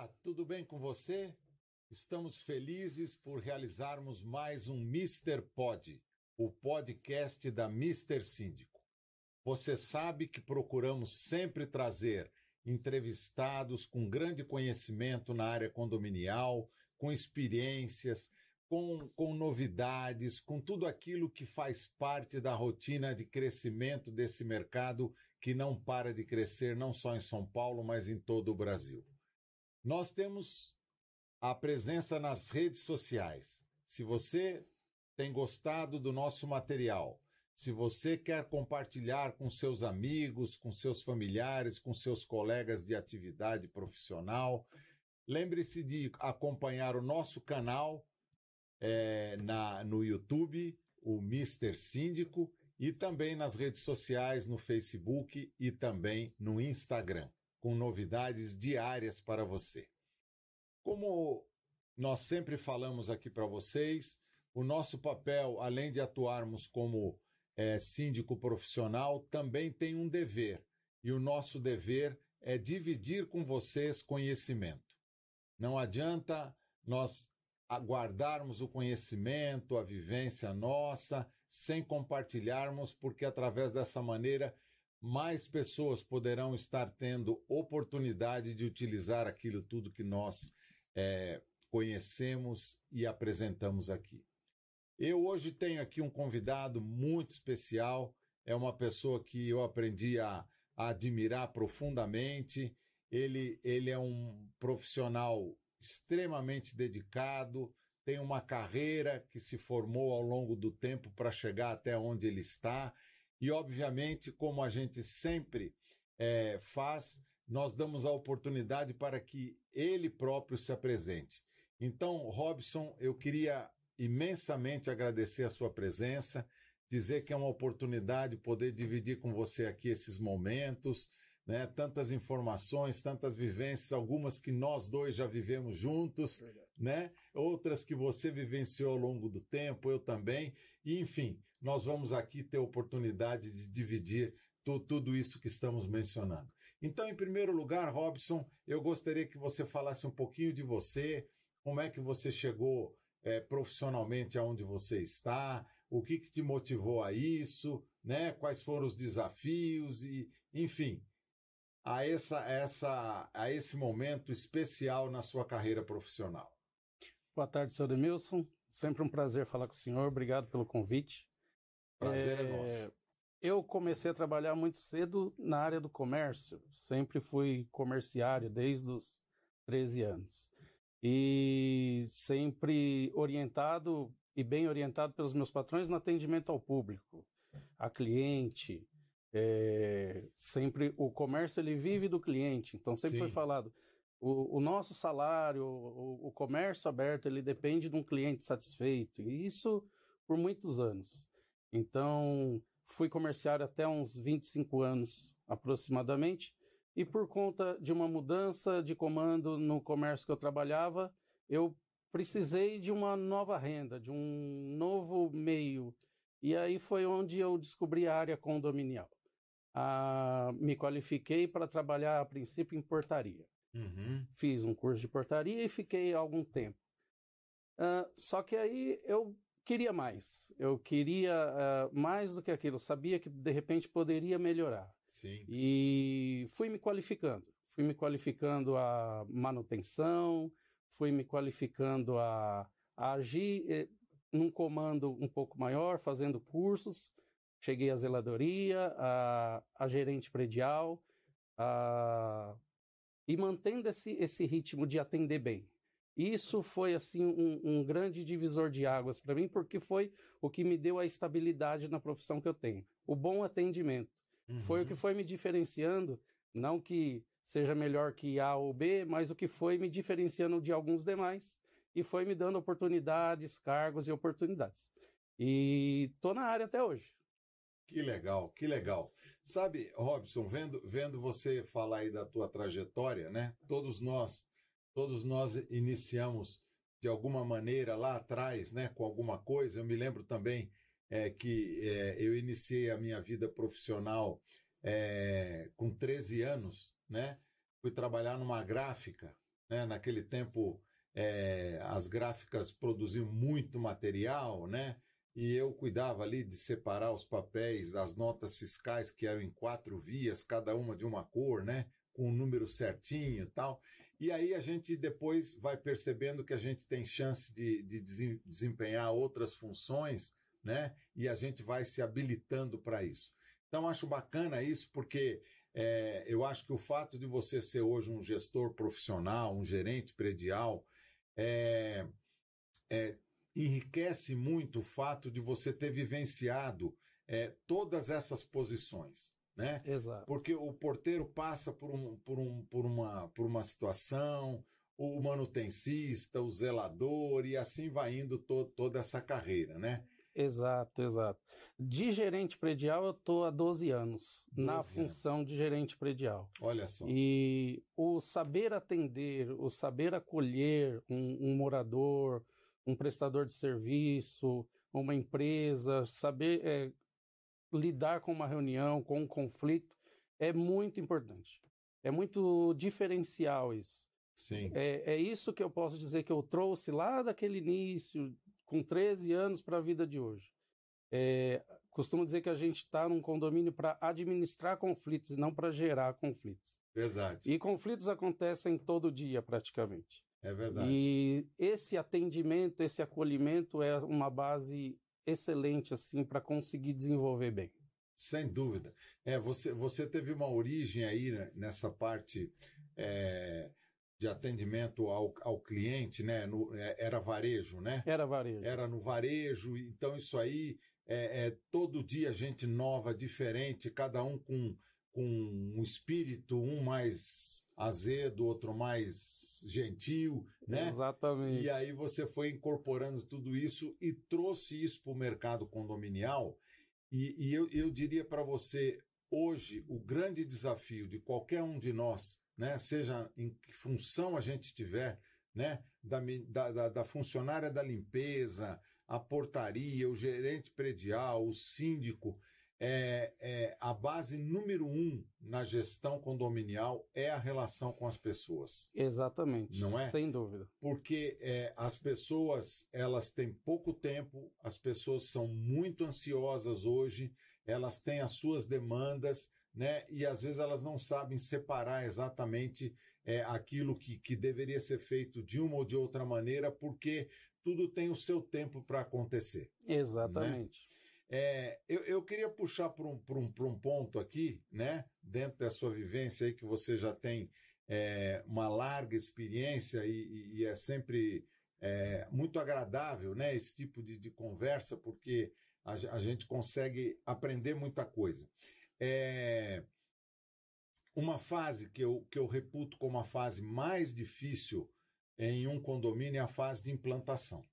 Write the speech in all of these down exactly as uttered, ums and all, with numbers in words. Olá, tudo bem com você? Estamos felizes por realizarmos mais um Mister Pod, o podcast da Mister Síndico. Você sabe que procuramos sempre trazer entrevistados com grande conhecimento na área condominial, com experiências, com, com novidades, com tudo aquilo que faz parte da rotina de crescimento desse mercado que não para de crescer não só em São Paulo, mas em todo o Brasil. Nós temos a presença nas redes sociais. Se você tem gostado do nosso material, se você quer compartilhar com seus amigos, com seus familiares, com seus colegas de atividade profissional, lembre-se de acompanhar o nosso canal é, na, no YouTube, o Mister Síndico, e também nas redes sociais, no Facebook e também no Instagram, com novidades diárias para você. Como nós sempre falamos aqui para vocês, o nosso papel, além de atuarmos como é, síndico profissional, também tem um dever. E o nosso dever é dividir com vocês conhecimento. Não adianta nós guardarmos o conhecimento, a vivência nossa, sem compartilharmos, porque através dessa maneira mais pessoas poderão estar tendo oportunidade de utilizar aquilo tudo que nós é, conhecemos e apresentamos aqui. Eu hoje tenho aqui um convidado muito especial, é uma pessoa que eu aprendi a, a admirar profundamente. Ele, ele é um profissional extremamente dedicado, tem uma carreira que se formou ao longo do tempo para chegar até onde ele está. E, obviamente, como a gente sempre é, faz, nós damos a oportunidade para que ele próprio se apresente. Então, Robson, eu queria imensamente agradecer a sua presença, dizer que é uma oportunidade poder dividir com você aqui esses momentos, né? Tantas informações, tantas vivências, algumas que nós dois já vivemos juntos, né? Outras que você vivenciou ao longo do tempo, eu também, e, enfim, nós vamos aqui ter a oportunidade de dividir tu, tudo isso que estamos mencionando. Então, em primeiro lugar, Robson, eu gostaria que você falasse um pouquinho de você, como é que você chegou é, profissionalmente aonde você está, o que, que te motivou a isso, né? Quais foram os desafios, e, enfim, a, essa, essa, a esse momento especial na sua carreira profissional. Boa tarde, seu Demilson. Sempre um prazer falar com o senhor. Obrigado pelo convite. Prazer é, é nosso. Eu comecei a trabalhar muito cedo na área do comércio. Sempre fui comerciário desde os treze anos. E sempre orientado e bem orientado pelos meus patrões no atendimento ao público, a cliente. É, sempre o comércio ele vive do cliente. Então sempre Sim. foi falado, o, o nosso salário, o, o comércio aberto, ele depende de um cliente satisfeito. E isso por muitos anos. Então, fui comerciário até uns vinte e cinco anos, aproximadamente, e por conta de uma mudança de comando no comércio que eu trabalhava, eu precisei de uma nova renda, de um novo meio, e aí foi onde eu descobri a área condominial. Ah, me qualifiquei para trabalhar, a princípio, em portaria. Uhum. Fiz um curso de portaria e fiquei algum tempo. Ah, só que aí eu queria mais, eu queria uh, mais do que aquilo, eu sabia que de repente poderia melhorar. Sim. E fui me qualificando, fui me qualificando a manutenção, fui me qualificando a, a agir eh, num comando um pouco maior, fazendo cursos, cheguei à zeladoria, a, a gerente predial, a, e mantendo esse, esse ritmo de atender bem. Isso foi assim um, um grande divisor de águas para mim, porque foi o que me deu a estabilidade na profissão que eu tenho. O bom atendimento. Uhum. Foi o que foi me diferenciando, não que seja melhor que A ou B, mas o que foi me diferenciando de alguns demais e foi me dando oportunidades, cargos e oportunidades. E tô na área até hoje. Que legal, que legal. Sabe, Robson, vendo, vendo você falar aí da tua trajetória, né? Todos nós... Todos nós iniciamos de alguma maneira lá atrás, né, com alguma coisa. Eu me lembro também é, que é, eu iniciei a minha vida profissional é, com treze anos, né? Fui trabalhar numa gráfica, né? Naquele tempo é, as gráficas produziam muito material, né? E eu cuidava ali de separar os papéis das notas fiscais, que eram em quatro vias, cada uma de uma cor, né? Com o número certinho e tal. E aí a gente depois vai percebendo que a gente tem chance de, de desempenhar outras funções, né? E a gente vai se habilitando para isso. Então acho bacana isso, porque é, eu acho que o fato de você ser hoje um gestor profissional, um gerente predial, é, é, enriquece muito o fato de você ter vivenciado é, todas essas posições, né? Exato. Porque o porteiro passa por, um, por, um, por, uma, por uma situação, o manutencista, o zelador, e assim vai indo to, toda essa carreira, né? Exato, exato. De gerente predial eu estou há doze anos, na função de gerente predial. Olha só. E o saber atender, o saber acolher um, um morador, um prestador de serviço, uma empresa, saber é, lidar com uma reunião, com um conflito, é muito importante. É muito diferencial isso. Sim. É, é isso que eu posso dizer que eu trouxe lá daquele início, com treze anos, para a vida de hoje. É, costumo dizer que a gente está num condomínio para administrar conflitos, não para gerar conflitos. Verdade. E conflitos acontecem todo dia, praticamente. É verdade. E esse atendimento, esse acolhimento é uma base excelente assim, para conseguir desenvolver bem. Sem dúvida. É, você, você teve uma origem aí, né, nessa parte... É... de atendimento ao, ao cliente, né? No, era varejo, né? Era varejo. Era no varejo, então isso aí é, é todo dia gente nova, diferente, cada um com, com um espírito, um mais azedo, outro mais gentil, né? Exatamente. E aí você foi incorporando tudo isso e trouxe isso para o mercado condominial, e, e eu, eu diria para você, hoje, o grande desafio de qualquer um de nós, né, seja em que função a gente tiver, né, da, da, da funcionária da limpeza, a portaria, o gerente predial, o síndico, é, é, a base número um na gestão condominial é a relação com as pessoas. Exatamente, não é? Sem dúvida. Porque é, as pessoas, elas têm pouco tempo, as pessoas são muito ansiosas hoje, elas têm as suas demandas, né? E às vezes elas não sabem separar exatamente é, aquilo que, que deveria ser feito de uma ou de outra maneira, porque tudo tem o seu tempo para acontecer. Exatamente. Né? É, eu, eu queria puxar para um, para um, para um ponto aqui, né? Dentro da sua vivência aí, que você já tem é, uma larga experiência e, e é sempre é, muito agradável, né? Esse tipo de, de conversa, porque a, a gente consegue aprender muita coisa. É uma fase que eu, que eu reputo como a fase mais difícil em um condomínio é a fase de implantação.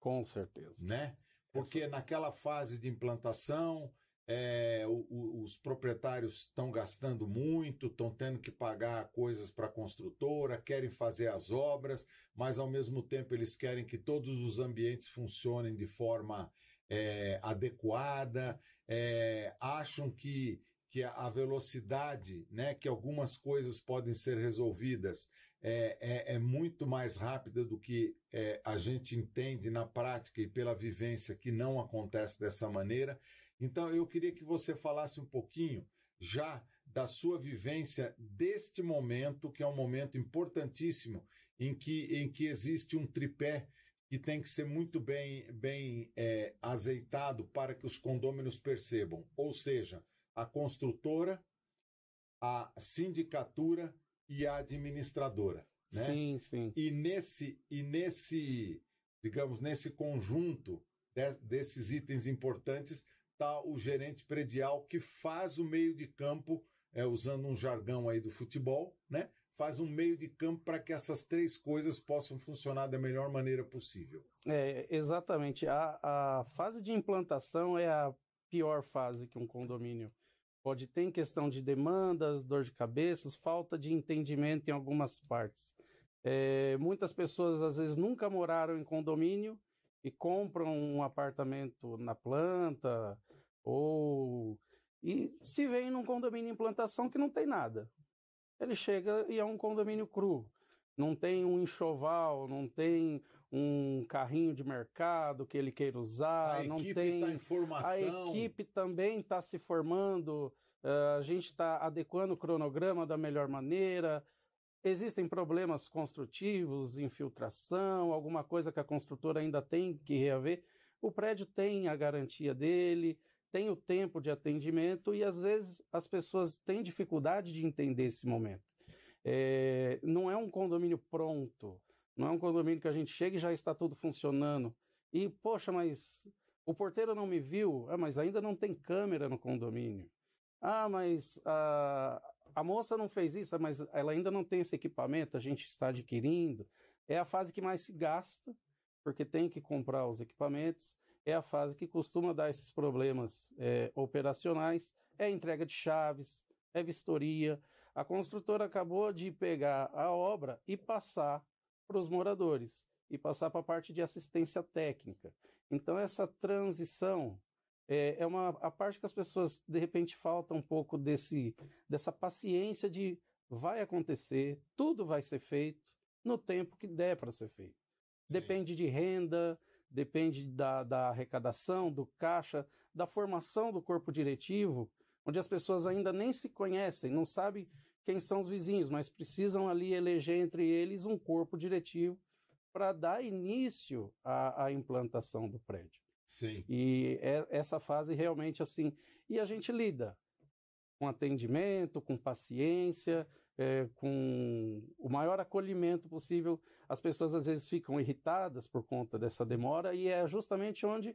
Com certeza. Né? Porque Essa... naquela fase de implantação, é, o, o, os proprietários estão gastando muito, estão tendo que pagar coisas para a construtora, querem fazer as obras, mas ao mesmo tempo eles querem que todos os ambientes funcionem de forma é, adequada, é, acham que, que a velocidade, né, que algumas coisas podem ser resolvidas é, é, é muito mais rápida do que é, a gente entende na prática e pela vivência que não acontece dessa maneira. Então eu queria que você falasse um pouquinho já da sua vivência deste momento, que é um momento importantíssimo em que, em que existe um tripé que tem que ser muito bem, bem é, azeitado para que os condôminos percebam. Ou seja, a construtora, a sindicatura e a administradora. Né? Sim, sim. E nesse, e nesse, digamos, nesse conjunto de, desses itens importantes está o gerente predial, que faz o meio de campo, é, usando um jargão aí do futebol, né? Faz um meio de campo para que essas três coisas possam funcionar da melhor maneira possível. É, exatamente. A, a fase de implantação é a pior fase que um condomínio pode ter em questão de demandas, dor de cabeça, falta de entendimento em algumas partes. É, muitas pessoas, às vezes, nunca moraram em condomínio e compram um apartamento na planta ou e se vê num condomínio em implantação que não tem nada. Ele chega e é um condomínio cru. não tem um enxoval, não tem um carrinho de mercado que ele queira usar, a não equipe tem tá em formação. A equipe também está se formando, uh, a gente está adequando o cronograma da melhor maneira. Existem problemas construtivos, infiltração, alguma coisa que a construtora ainda tem que reaver. O prédio tem a garantia dele, tem o tempo de atendimento e, às vezes, as pessoas têm dificuldade de entender esse momento. É, não é um condomínio pronto, não é um condomínio que a gente chega e já está tudo funcionando. E, poxa, mas o porteiro não me viu? Ah, mas ainda não tem câmera no condomínio. Ah, mas a, a moça não fez isso, mas ela ainda não tem esse equipamento, a gente está adquirindo. É a fase que mais se gasta, porque tem que comprar os equipamentos. É a fase que costuma dar esses problemas é, operacionais. É entrega de chaves, é vistoria. A construtora acabou de pegar a obra e passar para os moradores, e passar para a parte de assistência técnica. Então, essa transição... É uma, a parte que as pessoas, de repente, faltam um pouco desse, dessa paciência de vai acontecer, tudo vai ser feito no tempo que der para ser feito. Sim. Depende de renda, depende da, da arrecadação, do caixa, da formação do corpo diretivo, onde as pessoas ainda nem se conhecem, não sabem quem são os vizinhos, mas precisam ali eleger entre eles um corpo diretivo para dar início à, à implantação do prédio. Sim. E é essa fase realmente assim, e a gente lida com atendimento, com paciência, é, com o maior acolhimento possível. As pessoas às vezes ficam irritadas por conta dessa demora, e é justamente onde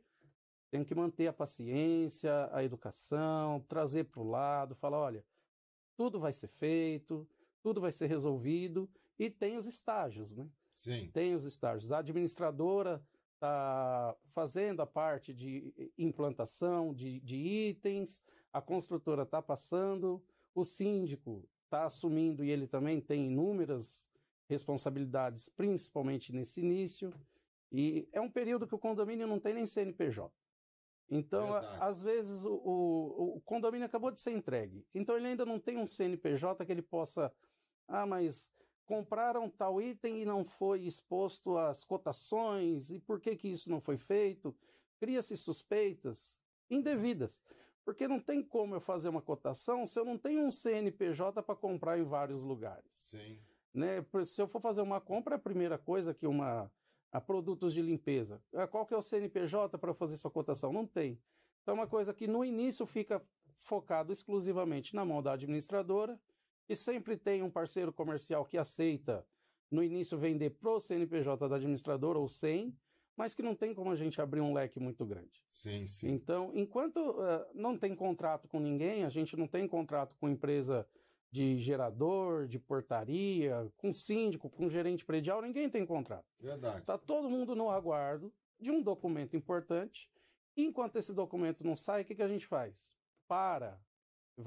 tem que manter a paciência, a educação, trazer para o lado, falar, olha, tudo vai ser feito, tudo vai ser resolvido, e tem os estágios, né? Sim. Tem os estágios. A administradora está fazendo a parte de implantação de, de itens, a construtora está passando, o síndico está assumindo, e ele também tem inúmeras responsabilidades, principalmente nesse início, e é um período que o condomínio não tem nem C N P J. Então, a, às vezes, o, o, o condomínio acabou de ser entregue, então ele ainda não tem um C N P J que ele possa... Ah, mas... compraram tal item e não foi exposto às cotações, e por que que isso não foi feito? Cria-se suspeitas indevidas, porque não tem como eu fazer uma cotação se eu não tenho um C N P J para comprar em vários lugares. Sim. Né? Se eu for fazer uma compra, a primeira coisa que uma... a produtos de limpeza. Qual que é o C N P J para fazer sua cotação? Não tem. Então é uma coisa que no início fica focado exclusivamente na mão da administradora, e sempre tem um parceiro comercial que aceita, no início, vender para o C N P J da administradora ou sem, mas que não tem como a gente abrir um leque muito grande. Sim, sim. Então, enquanto uh, não tem contrato com ninguém, a gente não tem contrato com empresa de gerador, de portaria, com síndico, com gerente predial, ninguém tem contrato. Verdade. Está todo mundo no aguardo de um documento importante. Enquanto esse documento não sai, o que, que a gente faz? Para...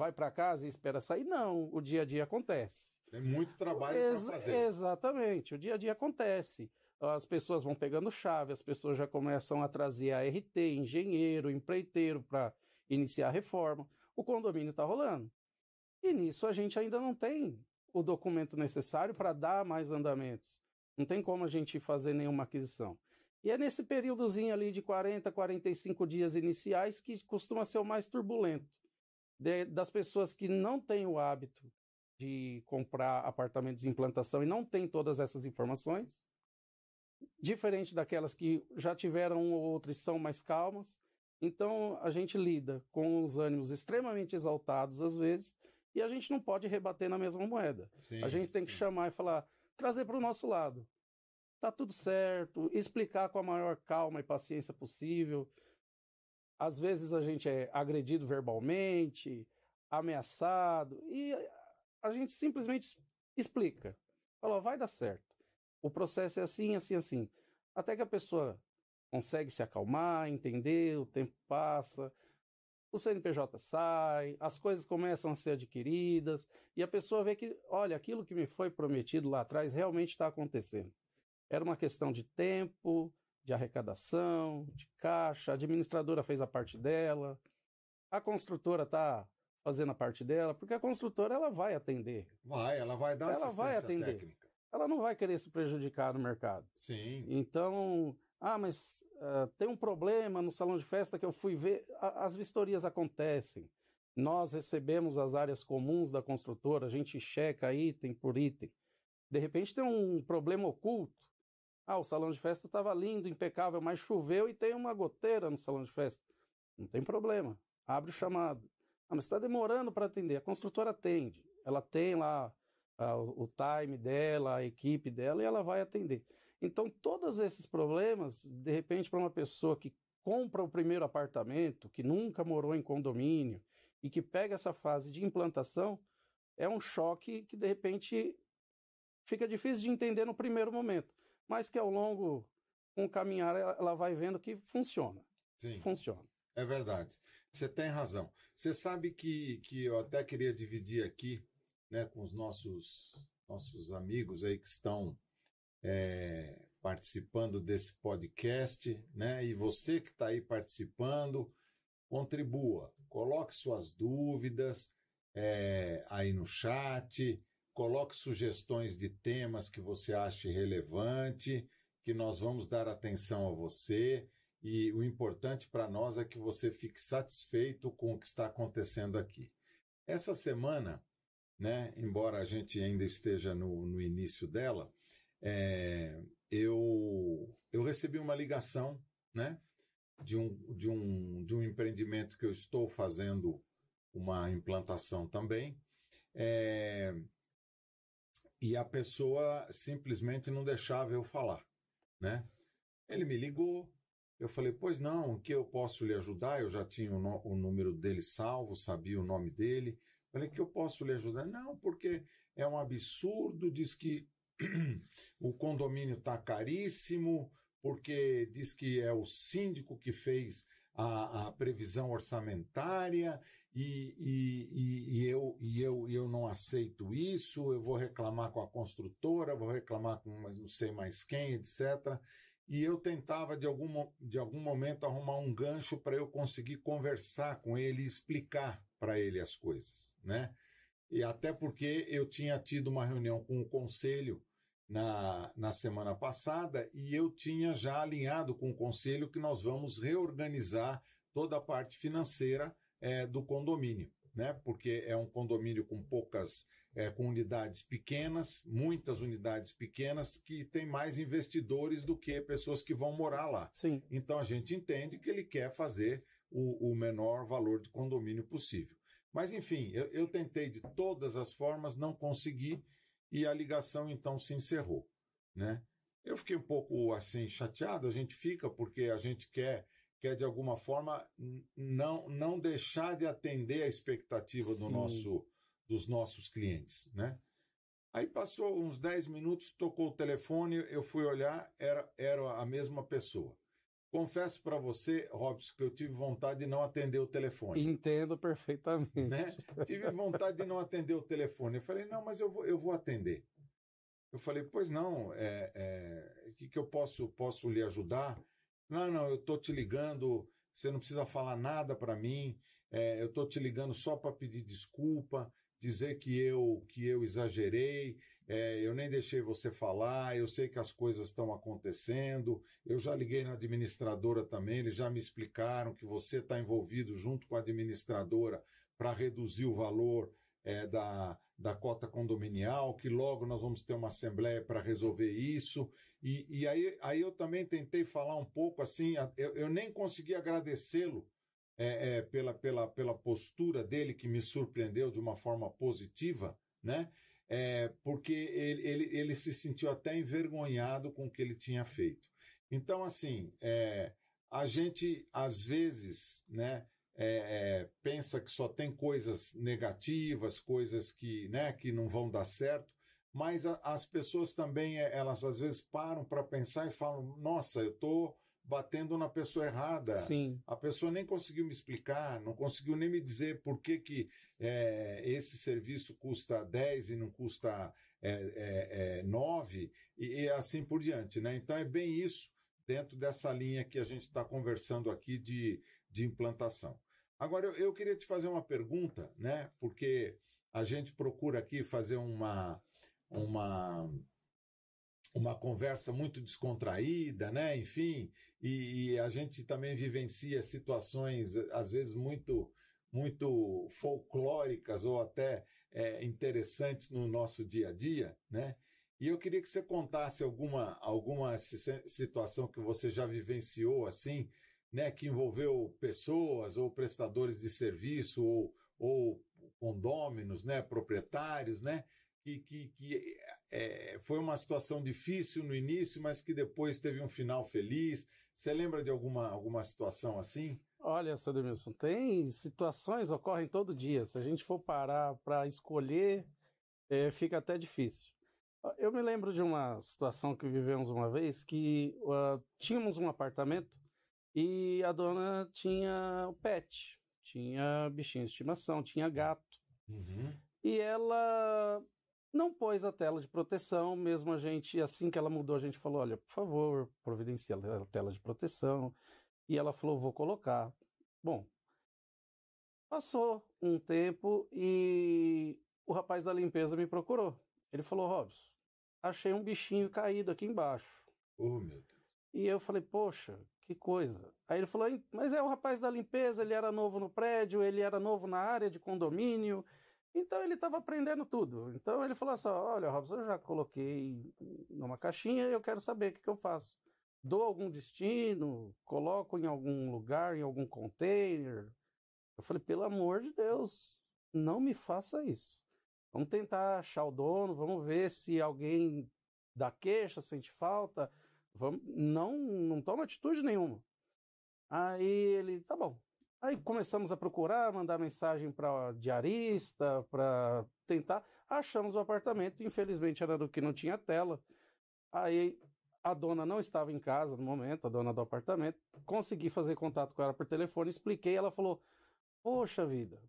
vai para casa e espera sair? Não, o dia a dia acontece. Tem muito trabalho Ex- para fazer. Exatamente, o dia a dia acontece. As pessoas vão pegando chave, as pessoas já começam a trazer a R T, engenheiro, empreiteiro para iniciar a reforma. O condomínio está rolando. E nisso a gente ainda não tem o documento necessário para dar mais andamentos. Não tem como a gente fazer nenhuma aquisição. E é nesse períodozinho ali de quarenta, quarenta e cinco dias iniciais que costuma ser o mais turbulento. Das pessoas que não têm o hábito de comprar apartamentos de implantação e não têm todas essas informações, diferente daquelas que já tiveram um ou outro e são mais calmas. Então, a gente lida com os ânimos extremamente exaltados, às vezes, e a gente não pode rebater na mesma moeda. Sim, a gente tem sim. que chamar e falar, trazer para o nosso lado. Tá tudo certo, explicar com a maior calma e paciência possível. Às vezes a gente é agredido verbalmente, ameaçado, e a gente simplesmente explica. Fala, vai dar certo. O processo é assim, assim, assim. Até que a pessoa consegue se acalmar, entender, o tempo passa, o C N P J sai, as coisas começam a ser adquiridas, e a pessoa vê que, olha, aquilo que me foi prometido lá atrás realmente está acontecendo. Era uma questão de tempo, de arrecadação, de caixa, a administradora fez a parte dela, a construtora está fazendo a parte dela, porque a construtora ela vai atender. Vai, ela vai dar ela assistência vai atender. técnica. ela não vai querer se prejudicar no mercado. Sim. Então, ah, mas uh, tem um problema no salão de festa que eu fui ver. A, as vistorias acontecem. Nós recebemos as áreas comuns da construtora, a gente checa item por item. De repente tem um problema oculto. Ah, o salão de festa estava lindo, impecável, mas choveu e tem uma goteira no salão de festa. Não tem problema. Abre o chamado. Ah, mas está demorando para atender. A construtora atende. Ela tem lá ah, o time dela, a equipe dela, e ela vai atender. Então, todos esses problemas, de repente, para uma pessoa que compra o primeiro apartamento, que nunca morou em condomínio e que pega essa fase de implantação, é um choque que, de repente, fica difícil de entender no primeiro momento, mas que ao longo, com o caminhar, ela vai vendo que funciona. Sim. Funciona. É verdade. Você tem razão. Você sabe que, que eu até queria dividir aqui, né, com os nossos, nossos amigos aí que estão é, participando desse podcast, né? E você que está aí participando, contribua. Coloque suas dúvidas é, aí no chat, coloque sugestões de temas que você ache relevante, que nós vamos dar atenção a você. E o importante para nós é que você fique satisfeito com o que está acontecendo aqui. Essa semana, né, embora a gente ainda esteja no, no início dela, é, eu, eu recebi uma ligação, né, de um, de um, de um empreendimento que eu estou fazendo uma implantação também, é, e a pessoa simplesmente não deixava eu falar, né? Ele me ligou. Eu falei, pois não, o que eu posso lhe ajudar? Eu já tinha o, no, o número dele salvo, sabia o nome dele. Falei, que eu posso lhe ajudar? Não, porque é um absurdo, diz que o condomínio está caríssimo, porque diz que é o síndico que fez a, a previsão orçamentária e, e, e, e, eu, e eu, eu não aceito isso, eu vou reclamar com a construtora, vou reclamar com não sei mais quem, etcétera E eu tentava, de algum, de algum momento, arrumar um gancho para eu conseguir conversar com ele e explicar para ele as coisas, né? E até porque eu tinha tido uma reunião com o conselho na, na semana passada e eu tinha já alinhado com o conselho que nós vamos reorganizar toda a parte financeira é, do condomínio, né? Porque é um condomínio com poucas, é, com unidades pequenas, muitas unidades pequenas, que tem mais investidores do que pessoas que vão morar lá. Sim. Então a gente entende que ele quer fazer o, o menor valor de condomínio possível. Mas enfim, eu, eu tentei de todas as formas, não consegui, e a ligação então se encerrou, né? Eu fiquei um pouco assim chateado, a gente fica porque a gente quer... quer de alguma forma não, não deixar de atender a expectativa do nosso, dos nossos clientes, né? Aí passou uns dez minutos, tocou o telefone, eu fui olhar, era, era a mesma pessoa. Confesso para você, Robson, que eu tive vontade de não atender o telefone. Entendo perfeitamente. Né? Tive vontade de não atender o telefone. Eu falei, não, mas eu vou, eu vou atender. Eu falei, pois não, o é, é, que, que eu posso, posso lhe ajudar? Não, não, eu estou te ligando, você não precisa falar nada para mim, é, eu estou te ligando só para pedir desculpa, dizer que eu, que eu exagerei, é, eu nem deixei você falar, eu sei que as coisas estão acontecendo, eu já liguei na administradora também, eles já me explicaram que você está envolvido junto com a administradora para reduzir o valor é, da, da cota condominial, que logo nós vamos ter uma assembleia para resolver isso, e, e aí, aí eu também tentei falar um pouco assim, eu, eu nem consegui agradecê-lo é, é, pela, pela, pela postura dele, que me surpreendeu de uma forma positiva, né? É, porque ele, ele, ele se sentiu até envergonhado com o que ele tinha feito. Então, assim, é, a gente, às vezes, né, É, é, pensa que só tem coisas negativas, coisas que, né, que não vão dar certo, mas a, as pessoas também, elas às vezes param para pensar e falam, nossa, eu estou batendo na pessoa errada. Sim. A pessoa nem conseguiu me explicar, não conseguiu nem me dizer por que, que é, esse serviço custa dez e não custa é, é, é, nove e, e assim por diante, né? Então é bem isso, dentro dessa linha que a gente está conversando aqui de, de implantação. Agora, eu, eu queria te fazer uma pergunta, né? Porque a gente procura aqui fazer uma, uma, uma conversa muito descontraída, né? Enfim, e, e a gente também vivencia situações, às vezes, muito, muito folclóricas ou até é, interessantes no nosso dia a dia, né? E eu queria que você contasse alguma, alguma situação que você já vivenciou assim, né, que envolveu pessoas ou prestadores de serviço ou, ou condôminos, né, proprietários, né, que, que, que é, foi uma situação difícil no início, mas que depois teve um final feliz. Você lembra de alguma, alguma situação assim? Olha, senhor Edmilson, tem situações, ocorrem todo dia. Se a gente for parar para escolher, é, fica até difícil. Eu me lembro de uma situação que vivemos uma vez, que uh, tínhamos um apartamento e a dona tinha o pet, tinha bichinho de estimação, tinha gato. Uhum. E ela não pôs a tela de proteção, mesmo a gente, assim que ela mudou, a gente falou, olha, por favor, providencia a tela de proteção. E ela falou, vou colocar. Bom, passou um tempo e o rapaz da limpeza me procurou. Ele falou, Robson, achei um bichinho caído aqui embaixo. Oh, meu Deus. E eu falei, poxa, que coisa. Aí ele falou, mas é o rapaz da limpeza, ele era novo no prédio, ele era novo na área de condomínio, então ele estava aprendendo tudo. Então ele falou assim, olha, Robson, eu já coloquei numa caixinha e eu quero saber o que, que eu faço. Dou algum destino, coloco em algum lugar, em algum container. Eu falei, pelo amor de Deus, não me faça isso. Vamos tentar achar o dono, vamos ver se alguém dá queixa, sente falta. Vamos... Não, não toma atitude nenhuma. Aí ele, tá bom. Aí começamos a procurar, mandar mensagem para diarista, para tentar. Achamos o apartamento, infelizmente era do que não tinha tela. Aí a dona não estava em casa no momento, a dona do apartamento. Consegui fazer contato com ela por telefone, expliquei, ela falou, poxa vida.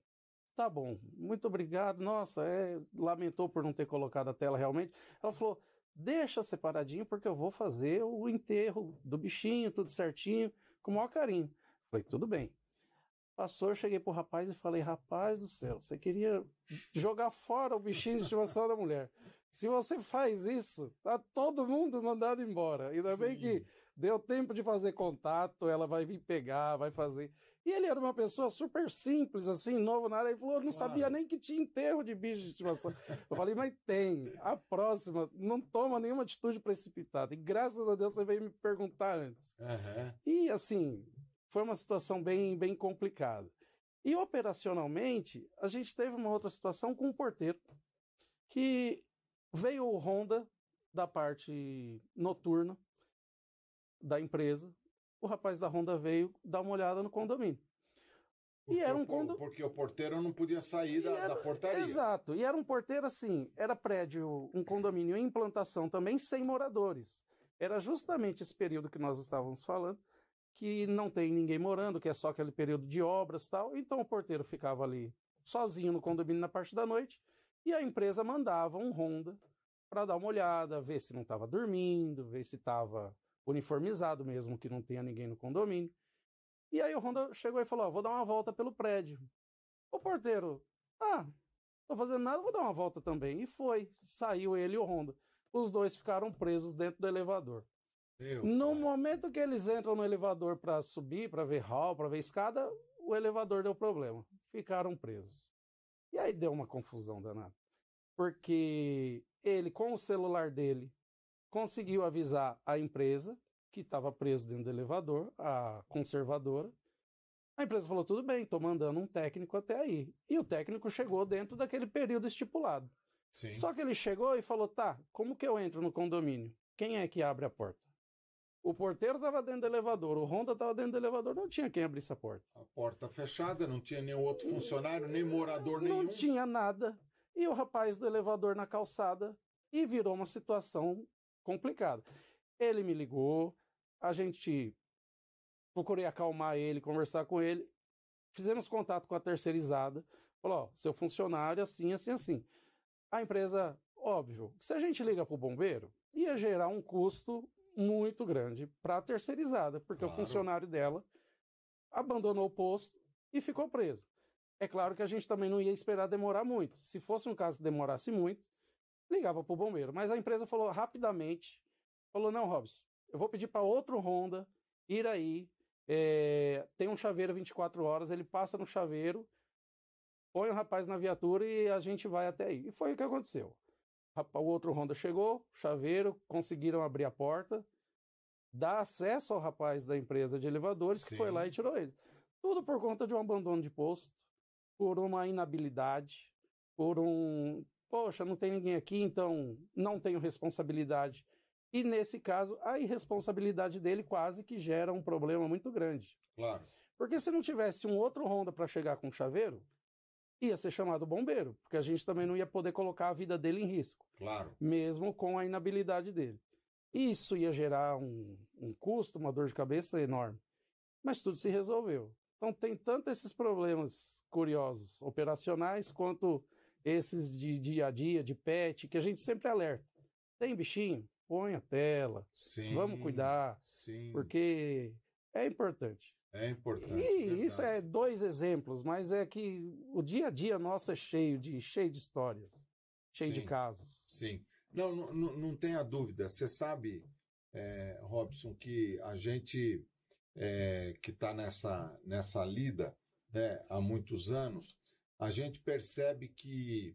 Tá bom, muito obrigado, nossa, é, lamentou por não ter colocado a tela realmente. Ela falou, deixa separadinho porque eu vou fazer o enterro do bichinho, tudo certinho, com o maior carinho. Falei, tudo bem. Passou, eu cheguei pro rapaz e falei, rapaz do céu, você queria jogar fora o bichinho de estimação da mulher. Se você faz isso, tá todo mundo mandado embora. Ainda Sim. bem que deu tempo de fazer contato, ela vai vir pegar, vai fazer... E ele era uma pessoa super simples, assim, novo na área. Ele falou, eu não claro. sabia nem que tinha enterro de bicho de estimação. Eu falei, mas tem. A próxima, não toma nenhuma atitude precipitada. E graças a Deus você veio me perguntar antes. Uhum. E, assim, foi uma situação bem, bem complicada. E, operacionalmente, a gente teve uma outra situação com um porteiro que veio o Honda da parte noturna da empresa. O rapaz da Honda veio dar uma olhada no condomínio. Porque, e era um condo... porque o porteiro não podia sair da, era... da portaria. Exato. E era um porteiro assim, era prédio, um condomínio em implantação também, sem moradores. Era justamente esse período que nós estávamos falando, que não tem ninguém morando, que é só aquele período de obras e tal. Então o porteiro ficava ali sozinho no condomínio na parte da noite e a empresa mandava um Honda para dar uma olhada, ver se não estava dormindo, ver se estava... uniformizado mesmo, que não tenha ninguém no condomínio. E aí o Honda chegou e falou, ó, vou dar uma volta pelo prédio. O porteiro, ah, tô fazendo nada, vou dar uma volta também. E foi, saiu ele e o Honda. Os dois ficaram presos dentro do elevador. Meu no cara. Momento que eles entram no elevador para subir, para ver hall, para ver escada, o elevador deu problema. Ficaram presos. E aí deu uma confusão danada. Porque ele, com o celular dele, conseguiu avisar a empresa, que estava preso dentro do elevador, a conservadora. A empresa falou, tudo bem, estou mandando um técnico até aí. E o técnico chegou dentro daquele período estipulado. Sim. Só que ele chegou e falou, tá, como que eu entro no condomínio? Quem é que abre a porta? O porteiro estava dentro do elevador, o Honda estava dentro do elevador, não tinha quem abrisse a porta. A porta fechada, não tinha nenhum outro funcionário, nem morador nenhum. Não tinha nada. E o rapaz do elevador na calçada, e virou uma situação... complicado. Ele me ligou, a gente procurei acalmar ele, conversar com ele, fizemos contato com a terceirizada, falou, ó, seu funcionário assim, assim, assim. A empresa, óbvio, se a gente liga pro bombeiro, ia gerar um custo muito grande para a terceirizada, porque claro. O funcionário dela abandonou o posto e ficou preso. É claro que a gente também não ia esperar demorar muito. Se fosse um caso que demorasse muito, ligava para o bombeiro, mas a empresa falou rapidamente, Falou, não, Robson, eu vou pedir para outro Honda ir aí, é, tem um chaveiro vinte e quatro horas, ele passa no chaveiro, põe o rapaz na viatura e a gente vai até aí. E foi o que aconteceu. O outro Honda chegou, chaveiro, conseguiram abrir a porta, dar acesso ao rapaz da empresa de elevadores, Sim. que foi lá e tirou ele. Tudo por conta de um abandono de posto, por uma inabilidade, por um... Poxa, não tem ninguém aqui, então não tenho responsabilidade. E nesse caso, a irresponsabilidade dele quase que gera um problema muito grande. Claro. Porque se não tivesse um outro Honda para chegar com o chaveiro, ia ser chamado bombeiro, porque a gente também não ia poder colocar a vida dele em risco. Claro. Mesmo com a inabilidade dele. Isso ia gerar um, um custo, uma dor de cabeça enorme. Mas tudo se resolveu. Então tem tanto esses problemas curiosos, operacionais, quanto esses de dia a dia, de pet, que a gente sempre alerta. Tem bichinho? Põe a tela, sim, vamos cuidar, sim. porque é importante. É importante. E verdade. Isso é dois exemplos, mas é que o dia a dia nosso é cheio de, cheio de histórias, cheio sim, de casos. Sim, não, não, não tenha dúvida. Você sabe, é, Robson, que a gente é, que está nessa, nessa lida, né, há muitos anos, a gente percebe que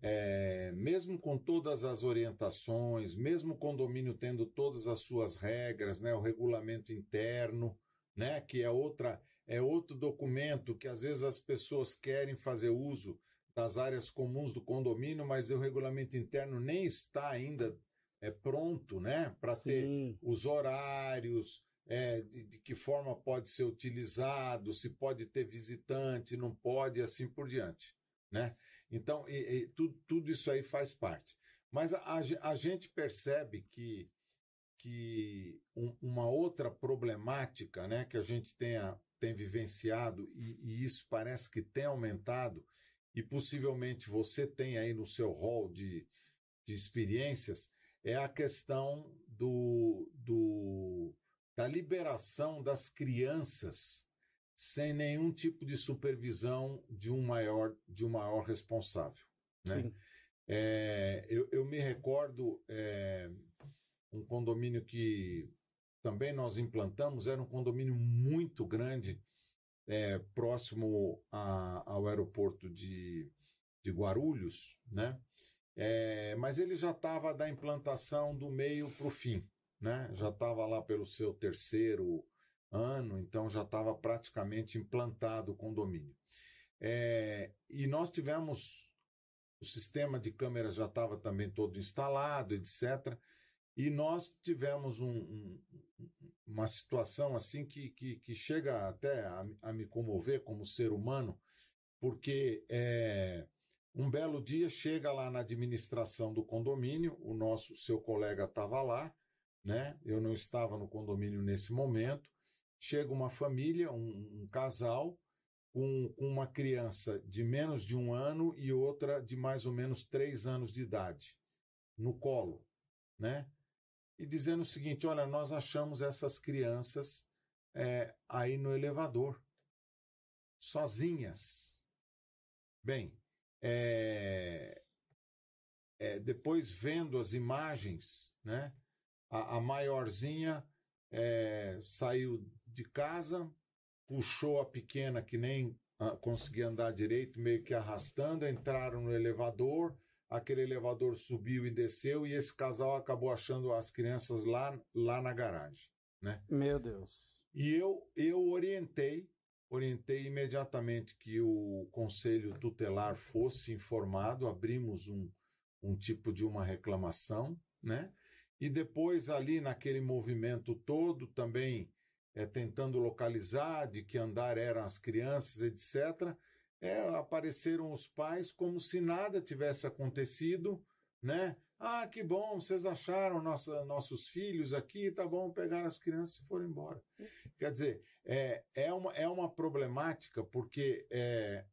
É, mesmo com todas as orientações, mesmo o condomínio tendo todas as suas regras, né, o regulamento interno, né, que é, outra, é outro documento que às vezes as pessoas querem fazer uso das áreas comuns do condomínio, mas o regulamento interno nem está ainda é, pronto, né, para ter os horários, é, de, de que forma pode ser utilizado, se pode ter visitante, não pode, e assim por diante. Né? Então, e, e, tudo, tudo isso aí faz parte. Mas a, a, a gente percebe que, que um, uma outra problemática, né, que a gente tenha, tem vivenciado, e, e isso parece que tem aumentado, e possivelmente você tem aí no seu hall de, de experiências, é a questão do, do, da liberação das crianças sem nenhum tipo de supervisão de um maior, de um maior responsável. Né? É, eu, eu me recordo, é, um condomínio que também nós implantamos, era um condomínio muito grande, é, próximo a, ao aeroporto de, de Guarulhos, né? É, mas ele já estava da implantação do meio para o fim, né? Já estava lá pelo seu terceiro ano, então já estava praticamente implantado o condomínio. É, e nós tivemos, o sistema de câmeras já estava também todo instalado, etcétera. E nós tivemos um, um, uma situação assim que, que, que chega até a, a me comover como ser humano, porque é, um belo dia chega lá na administração do condomínio, o nosso, seu colega estava lá, né? Eu não estava no condomínio nesse momento. Chega uma família, um, um casal, com, com uma criança de menos de um ano e outra de mais ou menos três anos de idade, no colo, né? E dizendo o seguinte, olha, nós achamos essas crianças é, aí no elevador, sozinhas. Bem, é, é, depois vendo as imagens, né? A, a maiorzinha é, saiu de casa, puxou a pequena que nem conseguia andar direito, meio que arrastando, entraram no elevador, aquele elevador subiu e desceu e esse casal acabou achando as crianças lá, lá na garagem, né? Meu Deus! E eu, eu orientei, orientei imediatamente que o conselho tutelar fosse informado, abrimos um, um tipo de uma reclamação, né? E depois ali naquele movimento todo também é, tentando localizar de que andar eram as crianças, etcétera, é, apareceram os pais como se nada tivesse acontecido, né? Ah, que bom, vocês acharam nossa, nossos filhos aqui, tá bom, pegaram as crianças e foram embora. Quer dizer, é, é, uma, é uma problemática porque, é,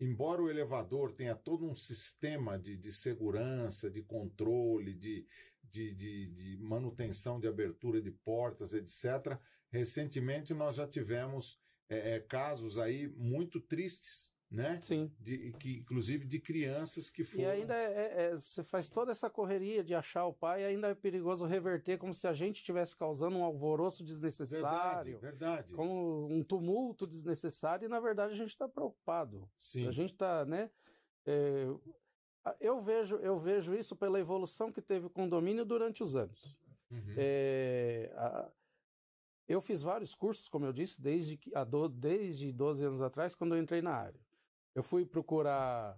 embora o elevador tenha todo um sistema de, de segurança, de controle, de... De, de, de manutenção de abertura de portas, etcétera. Recentemente nós já tivemos é, casos aí muito tristes, né? Sim. De, que, inclusive de crianças que foram... E ainda é, é, você faz toda essa correria de achar o pai e ainda é perigoso reverter como se a gente estivesse causando um alvoroço desnecessário. Verdade, verdade. Como um tumulto desnecessário e, na verdade, a gente está preocupado. Sim. A gente está, né... É, eu, vejo, eu vejo isso pela evolução que teve o condomínio durante os anos. Uhum. É, a, eu fiz vários cursos, como eu disse, desde, que, a do, desde doze anos atrás, quando eu entrei na área. Eu fui procurar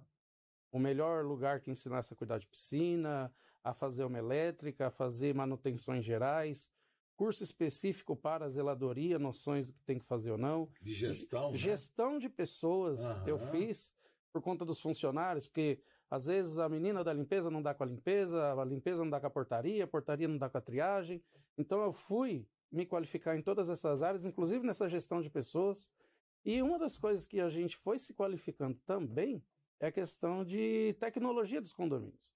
o melhor lugar que ensinasse a cuidar de piscina, a fazer homoelétrica, a fazer manutenções gerais, curso específico para a zeladoria, noções do que tem que fazer ou não. De gestão, né? Gestão de pessoas. Uhum. Eu fiz por conta dos funcionários, porque às vezes a menina da limpeza não dá com a limpeza, a limpeza não dá com a portaria, a portaria não dá com a triagem. Então eu fui me qualificar em todas essas áreas, inclusive nessa gestão de pessoas. E uma das coisas que a gente foi se qualificando também é a questão de tecnologia dos condomínios.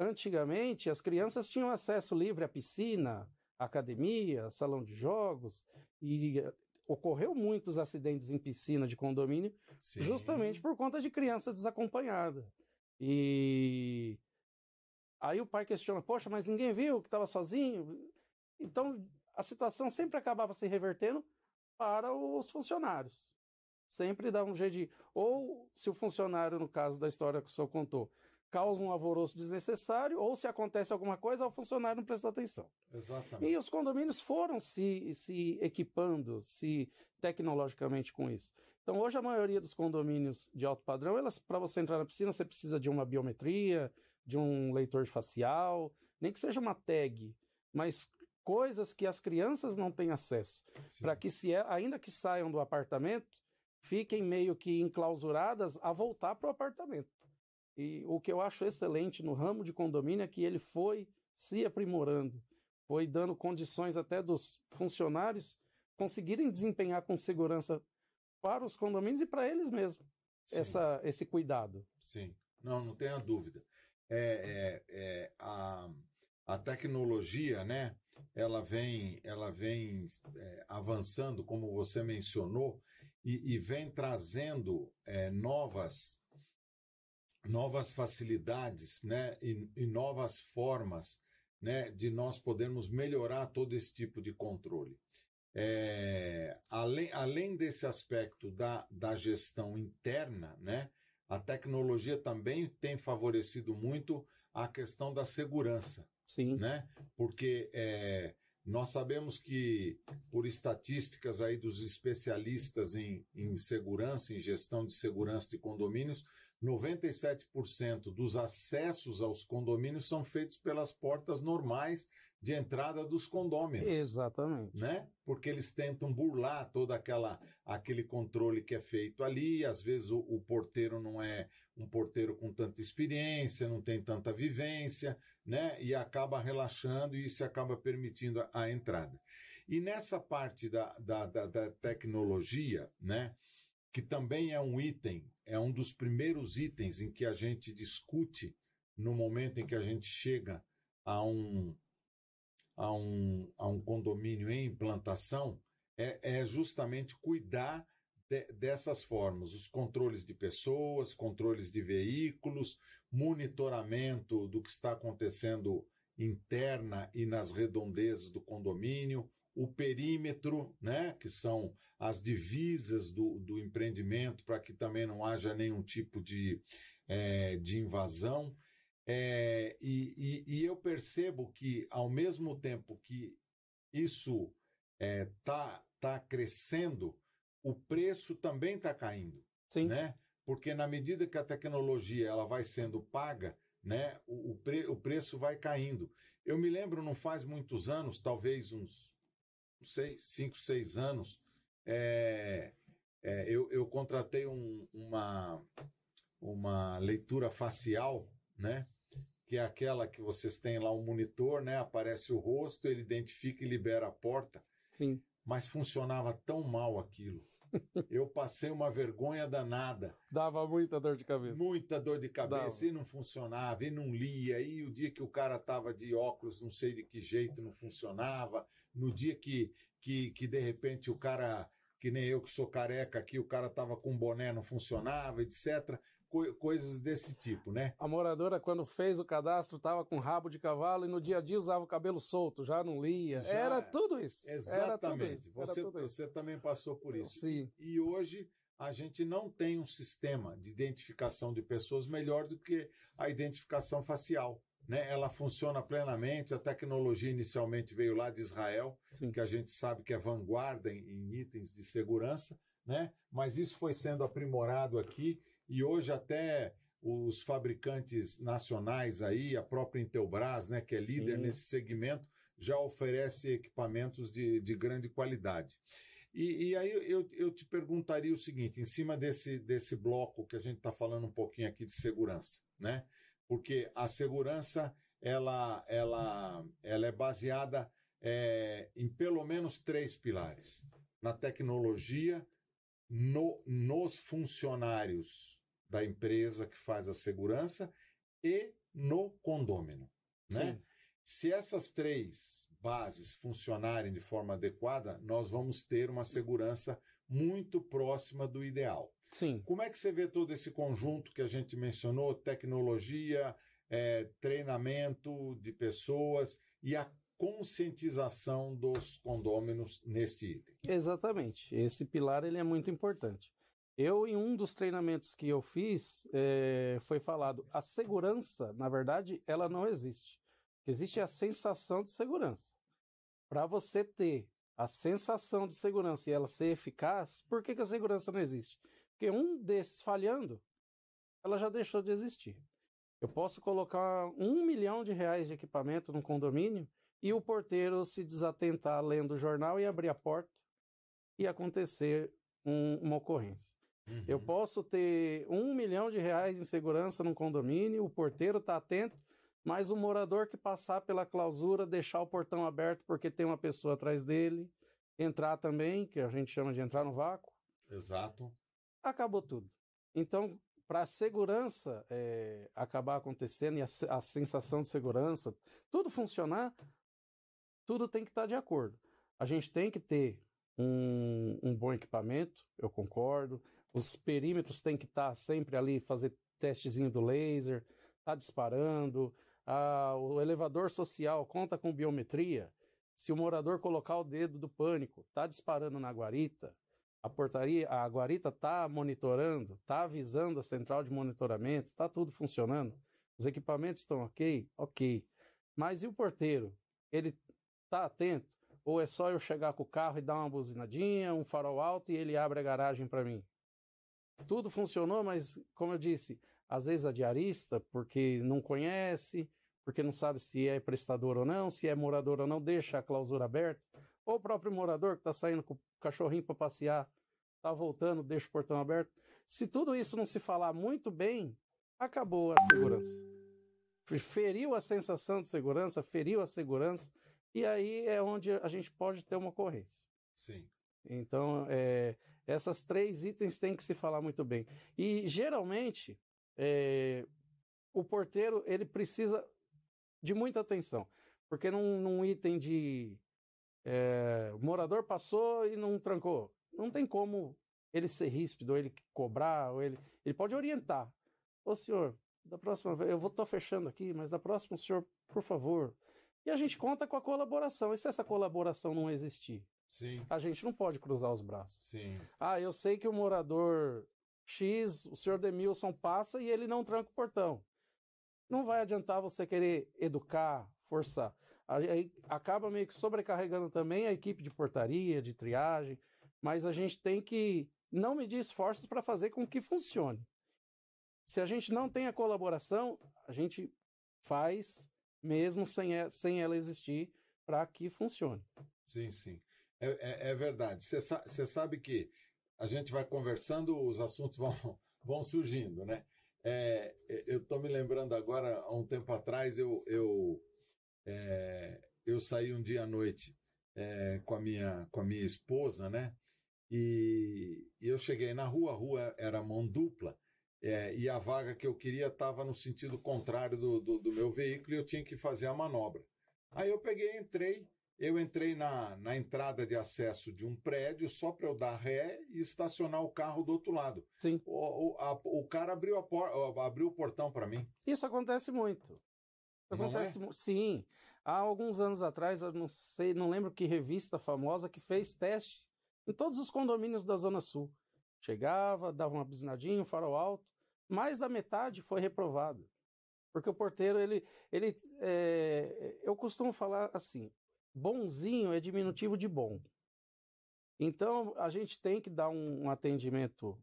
Antigamente, as crianças tinham acesso livre à piscina, à academia, salão de jogos, e ocorreu muitos acidentes em piscina de condomínio, Sim. justamente por conta de criança desacompanhada. E aí o pai questiona, poxa, mas ninguém viu que estava sozinho? Então, a situação sempre acabava se revertendo para os funcionários. Sempre dá um jeito de... Ou se o funcionário, no caso da história que o senhor contou, causa um alvoroço desnecessário, ou se acontece alguma coisa, o funcionário não prestou atenção. Exatamente. E os condomínios foram se, se equipando, se tecnologicamente com isso. Então, hoje, a maioria dos condomínios de alto padrão, elas, para você entrar na piscina, você precisa de uma biometria, de um leitor facial, nem que seja uma tag, mas... coisas que as crianças não têm acesso, para que, se é, ainda que saiam do apartamento, fiquem meio que enclausuradas a voltar para o apartamento. E o que eu acho excelente no ramo de condomínio é que ele foi se aprimorando, foi dando condições até dos funcionários conseguirem desempenhar com segurança para os condomínios e para eles mesmos essa, esse cuidado. Sim, não, não tenha dúvida. É, é, é, a, a tecnologia, né? Ela vem, ela vem é, avançando, como você mencionou, e, e vem trazendo é, novas, novas facilidades, né? e, e novas formas, né? de nós podermos melhorar todo esse tipo de controle. É, além, além desse aspecto da, da gestão interna, né? a tecnologia também tem favorecido muito a questão da segurança. Sim. Né? Porque é, nós sabemos que, por estatísticas aí dos especialistas em, em segurança, em gestão de segurança de condomínios, noventa e sete por cento dos acessos aos condomínios são feitos pelas portas normais de entrada dos condôminos. Exatamente. Né? Porque eles tentam burlar todo aquela, aquele controle que é feito ali, às vezes o, o porteiro não é um porteiro com tanta experiência, não tem tanta vivência, né? e acaba relaxando e isso acaba permitindo a, a entrada. E nessa parte da, da, da, da tecnologia, né? que também é um item, é um dos primeiros itens em que a gente discute no momento em que a gente chega a um... A um, a um condomínio em implantação, é, é justamente cuidar de, dessas formas, os controles de pessoas, controles de veículos, monitoramento do que está acontecendo interna e nas redondezas do condomínio, o perímetro, né, que são as divisas do, do empreendimento, para que também não haja nenhum tipo de, é, de invasão. É, e, e, e eu percebo que, ao mesmo tempo que isso está é, tá crescendo, o preço também está caindo. Sim. Né? Porque, na medida que a tecnologia ela vai sendo paga, né, o, o, pre, o preço vai caindo. Eu me lembro, não faz muitos anos, talvez uns cinco, seis anos, é, é, eu, eu contratei um, uma, uma leitura facial, né? que é aquela que vocês têm lá um monitor, né? aparece o rosto, ele identifica e libera a porta. Sim. Mas funcionava tão mal aquilo. Eu passei uma vergonha danada. Dava muita dor de cabeça. Muita dor de cabeça Dava. E não funcionava, e não lia. E o dia que o cara estava de óculos, não sei de que jeito, não funcionava. No dia que, que, que de repente o cara... que nem eu que sou careca aqui, o cara tava com um boné, não funcionava, etcétera. Co coisas desse tipo, né? A moradora, quando fez o cadastro, tava com rabo de cavalo e no dia a dia usava o cabelo solto, já não lia. Já... Era tudo isso. Exatamente. Era tudo isso. Você, Era tudo isso. você também passou por isso. Sim. E hoje... a gente não tem um sistema de identificação de pessoas melhor do que a identificação facial, né? Ela funciona plenamente, a tecnologia inicialmente veio lá de Israel, Sim. que a gente sabe que é vanguarda em, em itens de segurança, né? Mas isso foi sendo aprimorado aqui e hoje até os fabricantes nacionais aí, a própria Intelbras, né, que é líder Sim. nesse segmento, já oferece equipamentos de, de grande qualidade. E, e aí eu, eu te perguntaria o seguinte, em cima desse, desse bloco que a gente está falando um pouquinho aqui de segurança, né? Porque a segurança ela, ela, ela é baseada é, em pelo menos três pilares. Na tecnologia, no, nos funcionários da empresa que faz a segurança e no condômino, né? Sim. Se essas três bases funcionarem de forma adequada, nós vamos ter uma segurança muito próxima do ideal. Sim. Como é que você vê todo esse conjunto que a gente mencionou, tecnologia, é, treinamento de pessoas e a conscientização dos condôminos neste item? Exatamente. Esse pilar ele é muito importante. Eu, em um dos treinamentos que eu fiz, é, foi falado, a segurança, na verdade, ela não existe. Existe a sensação de segurança. Para você ter a sensação de segurança e ela ser eficaz, por que, que a segurança não existe? Porque um desses falhando, ela já deixou de existir. Eu posso colocar um milhão de reais de equipamento num condomínio e o porteiro se desatentar lendo o jornal e abrir a porta e acontecer um, uma ocorrência. Uhum. Eu posso ter um milhão de reais em segurança num condomínio, o porteiro está atento, mas o morador que passar pela clausura, deixar o portão aberto porque tem uma pessoa atrás dele, entrar também, que a gente chama de entrar no vácuo. Exato. Acabou tudo. Então, para a segurança é, acabar acontecendo e a, a sensação de segurança, tudo funcionar, tudo tem que estar de acordo. A gente tem que ter um, um bom equipamento, eu concordo. Os perímetros tem que estar sempre ali, fazer testezinho do laser, tá disparando... Ah, o elevador social conta com biometria. Se o morador colocar o dedo do pânico, tá disparando na guarita. A portaria, a guarita tá monitorando, tá avisando a central de monitoramento, tá tudo funcionando. Os equipamentos estão ok? Ok. Mas e o porteiro? Ele tá atento? Ou é só eu chegar com o carro e dar uma buzinadinha, um farol alto e ele abre a garagem para mim? Tudo funcionou, mas como eu disse... Às vezes a diarista, porque não conhece, porque não sabe se é prestador ou não, se é morador ou não, deixa a clausura aberta. Ou o próprio morador que está saindo com o cachorrinho para passear, está voltando, deixa o portão aberto. Se tudo isso não se falar muito bem, acabou a segurança. Feriu a sensação de segurança, feriu a segurança, e aí é onde a gente pode ter uma ocorrência. Sim. Então, é, essas três itens têm que se falar muito bem. E, geralmente... É, o porteiro ele precisa de muita atenção, porque num, num item de é, o morador passou e não trancou, não tem como ele ser ríspido, ou ele cobrar, ou ele, ele pode orientar. Ô senhor, da próxima vez, eu vou tô fechando aqui, mas da próxima, senhor, por favor. E a gente conta com a colaboração, e se essa colaboração não existir? Sim. A gente não pode cruzar os braços. Sim. Ah, eu sei que o morador... X, o senhor Demilson passa e ele não tranca o portão. Não vai adiantar você querer educar, forçar. Aí acaba meio que sobrecarregando também a equipe de portaria, de triagem, mas a gente tem que não medir esforços para fazer com que funcione. Se a gente não tem a colaboração, a gente faz mesmo sem ela existir para que funcione. Sim, sim. É, é, é verdade. Você sa- você sabe que a gente vai conversando, os assuntos vão, vão surgindo, né? É, eu estou me lembrando agora, há um tempo atrás, eu, eu, é, eu saí um dia à noite é, com, a minha, com a minha esposa, né? E, e eu cheguei na rua, a rua era mão dupla, é, e a vaga que eu queria estava no sentido contrário do, do, do meu veículo e eu tinha que fazer a manobra. Aí eu peguei, entrei eu entrei na, na entrada de acesso de um prédio só para eu dar ré e estacionar o carro do outro lado. Sim. O, o, a, o cara abriu, a por, abriu o portão para mim. Isso acontece muito. Acontece, não é? Sim. Há alguns anos atrás, eu não sei, não lembro que revista famosa que fez teste em todos os condomínios da Zona Sul. Chegava, dava uma buzinadinha, um farol alto. Mais da metade foi reprovado. Porque o porteiro, ele... ele é, eu costumo falar assim, bonzinho é diminutivo de bom. Então, a gente tem que dar um, um atendimento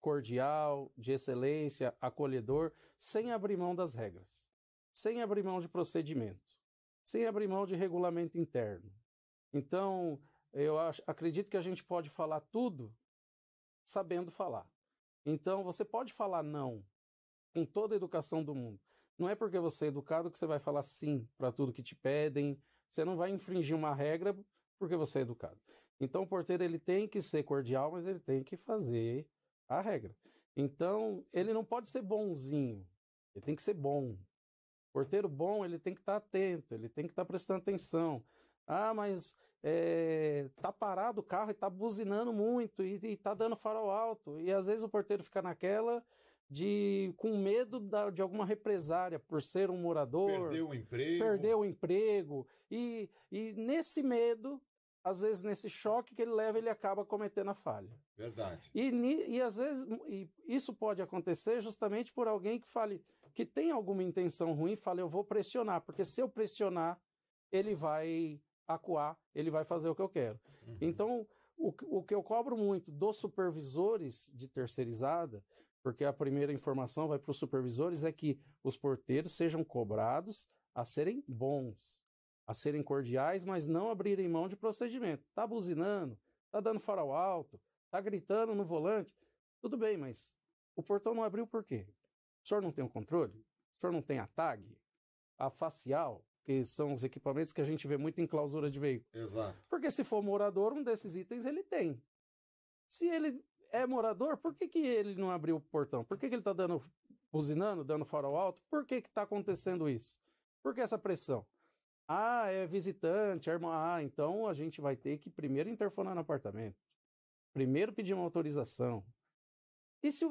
cordial, de excelência, acolhedor, sem abrir mão das regras. Sem abrir mão de procedimento, sem abrir mão de regulamento interno. Então, eu acho, acredito que a gente pode falar tudo sabendo falar. Então, você pode falar não com toda a educação do mundo. Não é porque você é educado que você vai falar sim para tudo que te pedem. Você não vai infringir uma regra porque você é educado. Então, o porteiro ele tem que ser cordial, mas ele tem que fazer a regra. Então, ele não pode ser bonzinho, ele tem que ser bom. Porteiro bom, ele tem que estar atento, ele tem que estar prestando atenção. Ah, mas é, tá parado o carro e tá buzinando muito e, e tá dando farol alto. E às vezes o porteiro fica naquela de, com medo da, de alguma represária por ser um morador. Perdeu o emprego. Perdeu o emprego. E, e nesse medo, às vezes nesse choque que ele leva, ele acaba cometendo a falha. Verdade. E, e às vezes e isso pode acontecer justamente por alguém que fale... que tem alguma intenção ruim, fala, eu vou pressionar, porque se eu pressionar, ele vai acuar, ele vai fazer o que eu quero. Uhum. Então, o, o que eu cobro muito dos supervisores de terceirizada, porque a primeira informação vai para os supervisores, é que os porteiros sejam cobrados a serem bons, a serem cordiais, mas não abrirem mão de procedimento. Tá buzinando, tá dando farol alto, tá gritando no volante, tudo bem, mas o portão não abriu por quê? O senhor não tem o controle? O senhor não tem a tag? A facial? Que são os equipamentos que a gente vê muito em clausura de veículo. Exato. Porque se for morador, um desses itens ele tem. Se ele é morador, por que, que ele não abriu o portão? Por que, que ele está dando, buzinando, dando farol alto? Por que está acontecendo isso? Por que essa pressão? Ah, é visitante, é irmão. Ah, então a gente vai ter que primeiro interfonar no apartamento. Primeiro pedir uma autorização. E se,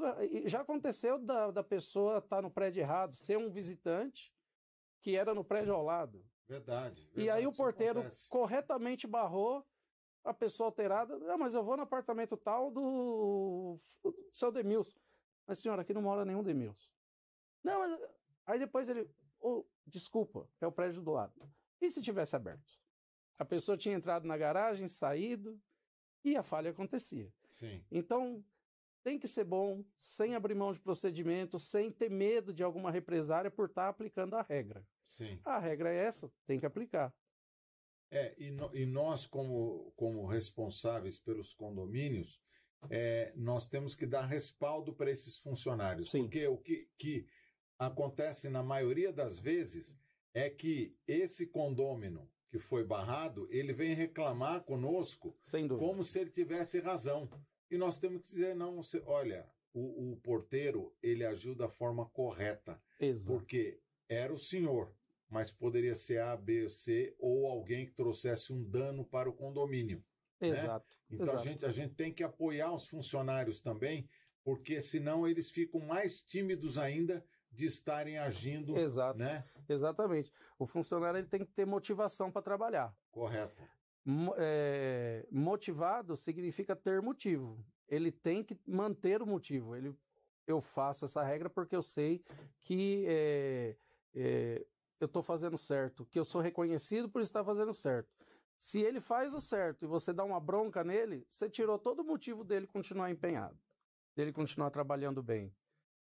já aconteceu da, da pessoa estar no prédio errado, ser um visitante que era no prédio ao lado. Verdade. verdade e aí o porteiro corretamente barrou a pessoa alterada. Não, mas eu vou no apartamento tal do, do seu Demilson. Mas, senhora, aqui não mora nenhum Demilson. Não, mas... Aí depois ele... Oh, desculpa, é o prédio do lado. E se tivesse aberto? A pessoa tinha entrado na garagem, saído e a falha acontecia. Sim. Então... tem que ser bom, sem abrir mão de procedimento, sem ter medo de alguma represária por estar aplicando a regra. Sim. A regra é essa, tem que aplicar. É, e, no, e nós, como, como responsáveis pelos condomínios, é, nós temos que dar respaldo para esses funcionários. Sim. Porque o que, que acontece na maioria das vezes é que esse condômino que foi barrado, ele vem reclamar conosco como se ele tivesse razão. E nós temos que dizer, não, você, olha, o, o porteiro, ele agiu da forma correta. Exato. Porque era o senhor, mas poderia ser A, B, C ou alguém que trouxesse um dano para o condomínio. Exato. Né? Então Exato. A gente, a gente tem que apoiar os funcionários também, porque senão eles ficam mais tímidos ainda de estarem agindo. Exato. Né? Exatamente. O funcionário ele tem que ter motivação para trabalhar. Correto. É, motivado significa ter motivo. Ele tem que manter o motivo. Ele, eu faço essa regra porque eu sei que é, é, eu estou fazendo certo, que eu sou reconhecido por estar fazendo certo. Se ele faz o certo e você dá uma bronca nele, você tirou todo o motivo dele continuar empenhado, dele continuar trabalhando bem.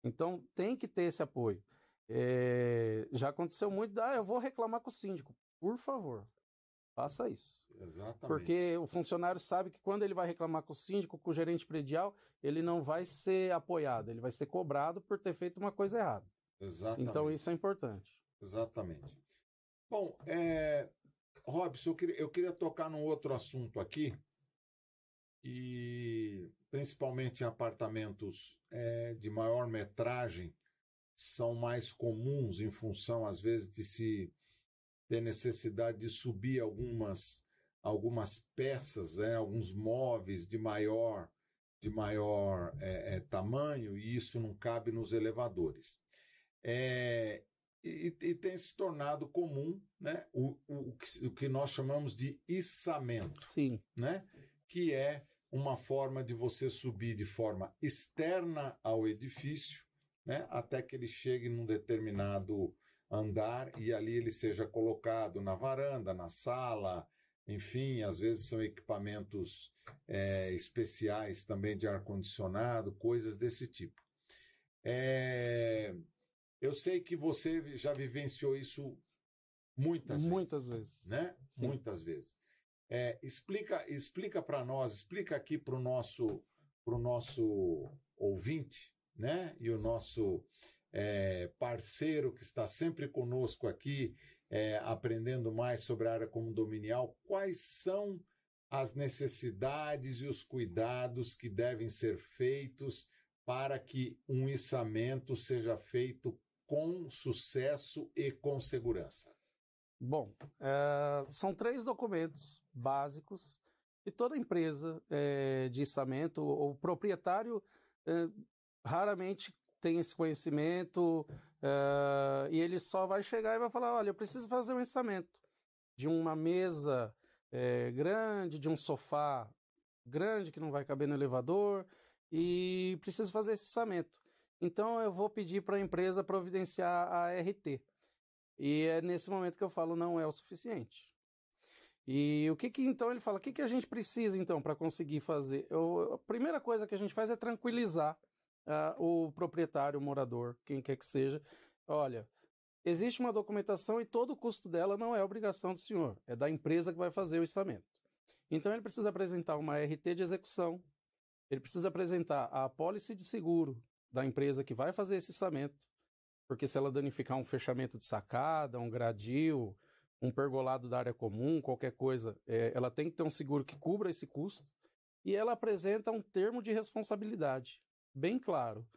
Então tem que ter esse apoio. É, já aconteceu muito, ah, eu vou reclamar com o síndico. Por favor. Faça isso. Exatamente. Porque o funcionário sabe que quando ele vai reclamar com o síndico, com o gerente predial, ele não vai ser apoiado, ele vai ser cobrado por ter feito uma coisa errada. Exatamente. Então isso é importante. Exatamente. Bom, é... Robson, eu queria, eu queria tocar num outro assunto aqui, e principalmente em apartamentos é, de maior metragem, são mais comuns em função, às vezes, de se... ter necessidade de subir algumas, algumas peças, né, alguns móveis de maior, de maior é, é, tamanho, e isso não cabe nos elevadores. É, e, e tem se tornado comum, né, o, o, o que nós chamamos de içamento, sim, né, que é uma forma de você subir de forma externa ao edifício, né, até que ele chegue num determinado andar e ali ele seja colocado na varanda, na sala, enfim, às vezes são equipamentos é, especiais também de ar-condicionado, coisas desse tipo. É... Eu sei que você já vivenciou isso muitas vezes. Muitas vezes. Né? Sim. Muitas vezes. É, explica explica para nós, explica aqui para o nosso, pro nosso ouvinte, né? E o nosso é, parceiro que está sempre conosco aqui, é, aprendendo mais sobre a área condominial, quais são as necessidades e os cuidados que devem ser feitos para que um içamento seja feito com sucesso e com segurança? Bom, é, são três documentos básicos e toda empresa é, de içamento, o proprietário é, raramente tem esse conhecimento é, e ele só vai chegar e vai falar, olha, eu preciso fazer um içamento de uma mesa é, grande, de um sofá grande que não vai caber no elevador e preciso fazer esse içamento. Então eu vou pedir para a empresa providenciar a R T. E é nesse momento que eu falo, não é o suficiente. E o que que então ele fala? O que que a gente precisa então para conseguir fazer? Eu, a primeira coisa que a gente faz é tranquilizar uh, o proprietário, o morador, quem quer que seja. Olha, existe uma documentação e todo o custo dela não é obrigação do senhor, é da empresa que vai fazer o içamento. Então ele precisa apresentar uma R T de execução, ele precisa apresentar a apólice de seguro da empresa que vai fazer esse içamento. Porque se ela danificar um fechamento de sacada, um gradil, um pergolado da área comum, qualquer coisa, é, ela tem que ter um seguro que cubra esse custo. E ela apresenta um termo de responsabilidade, bem claro.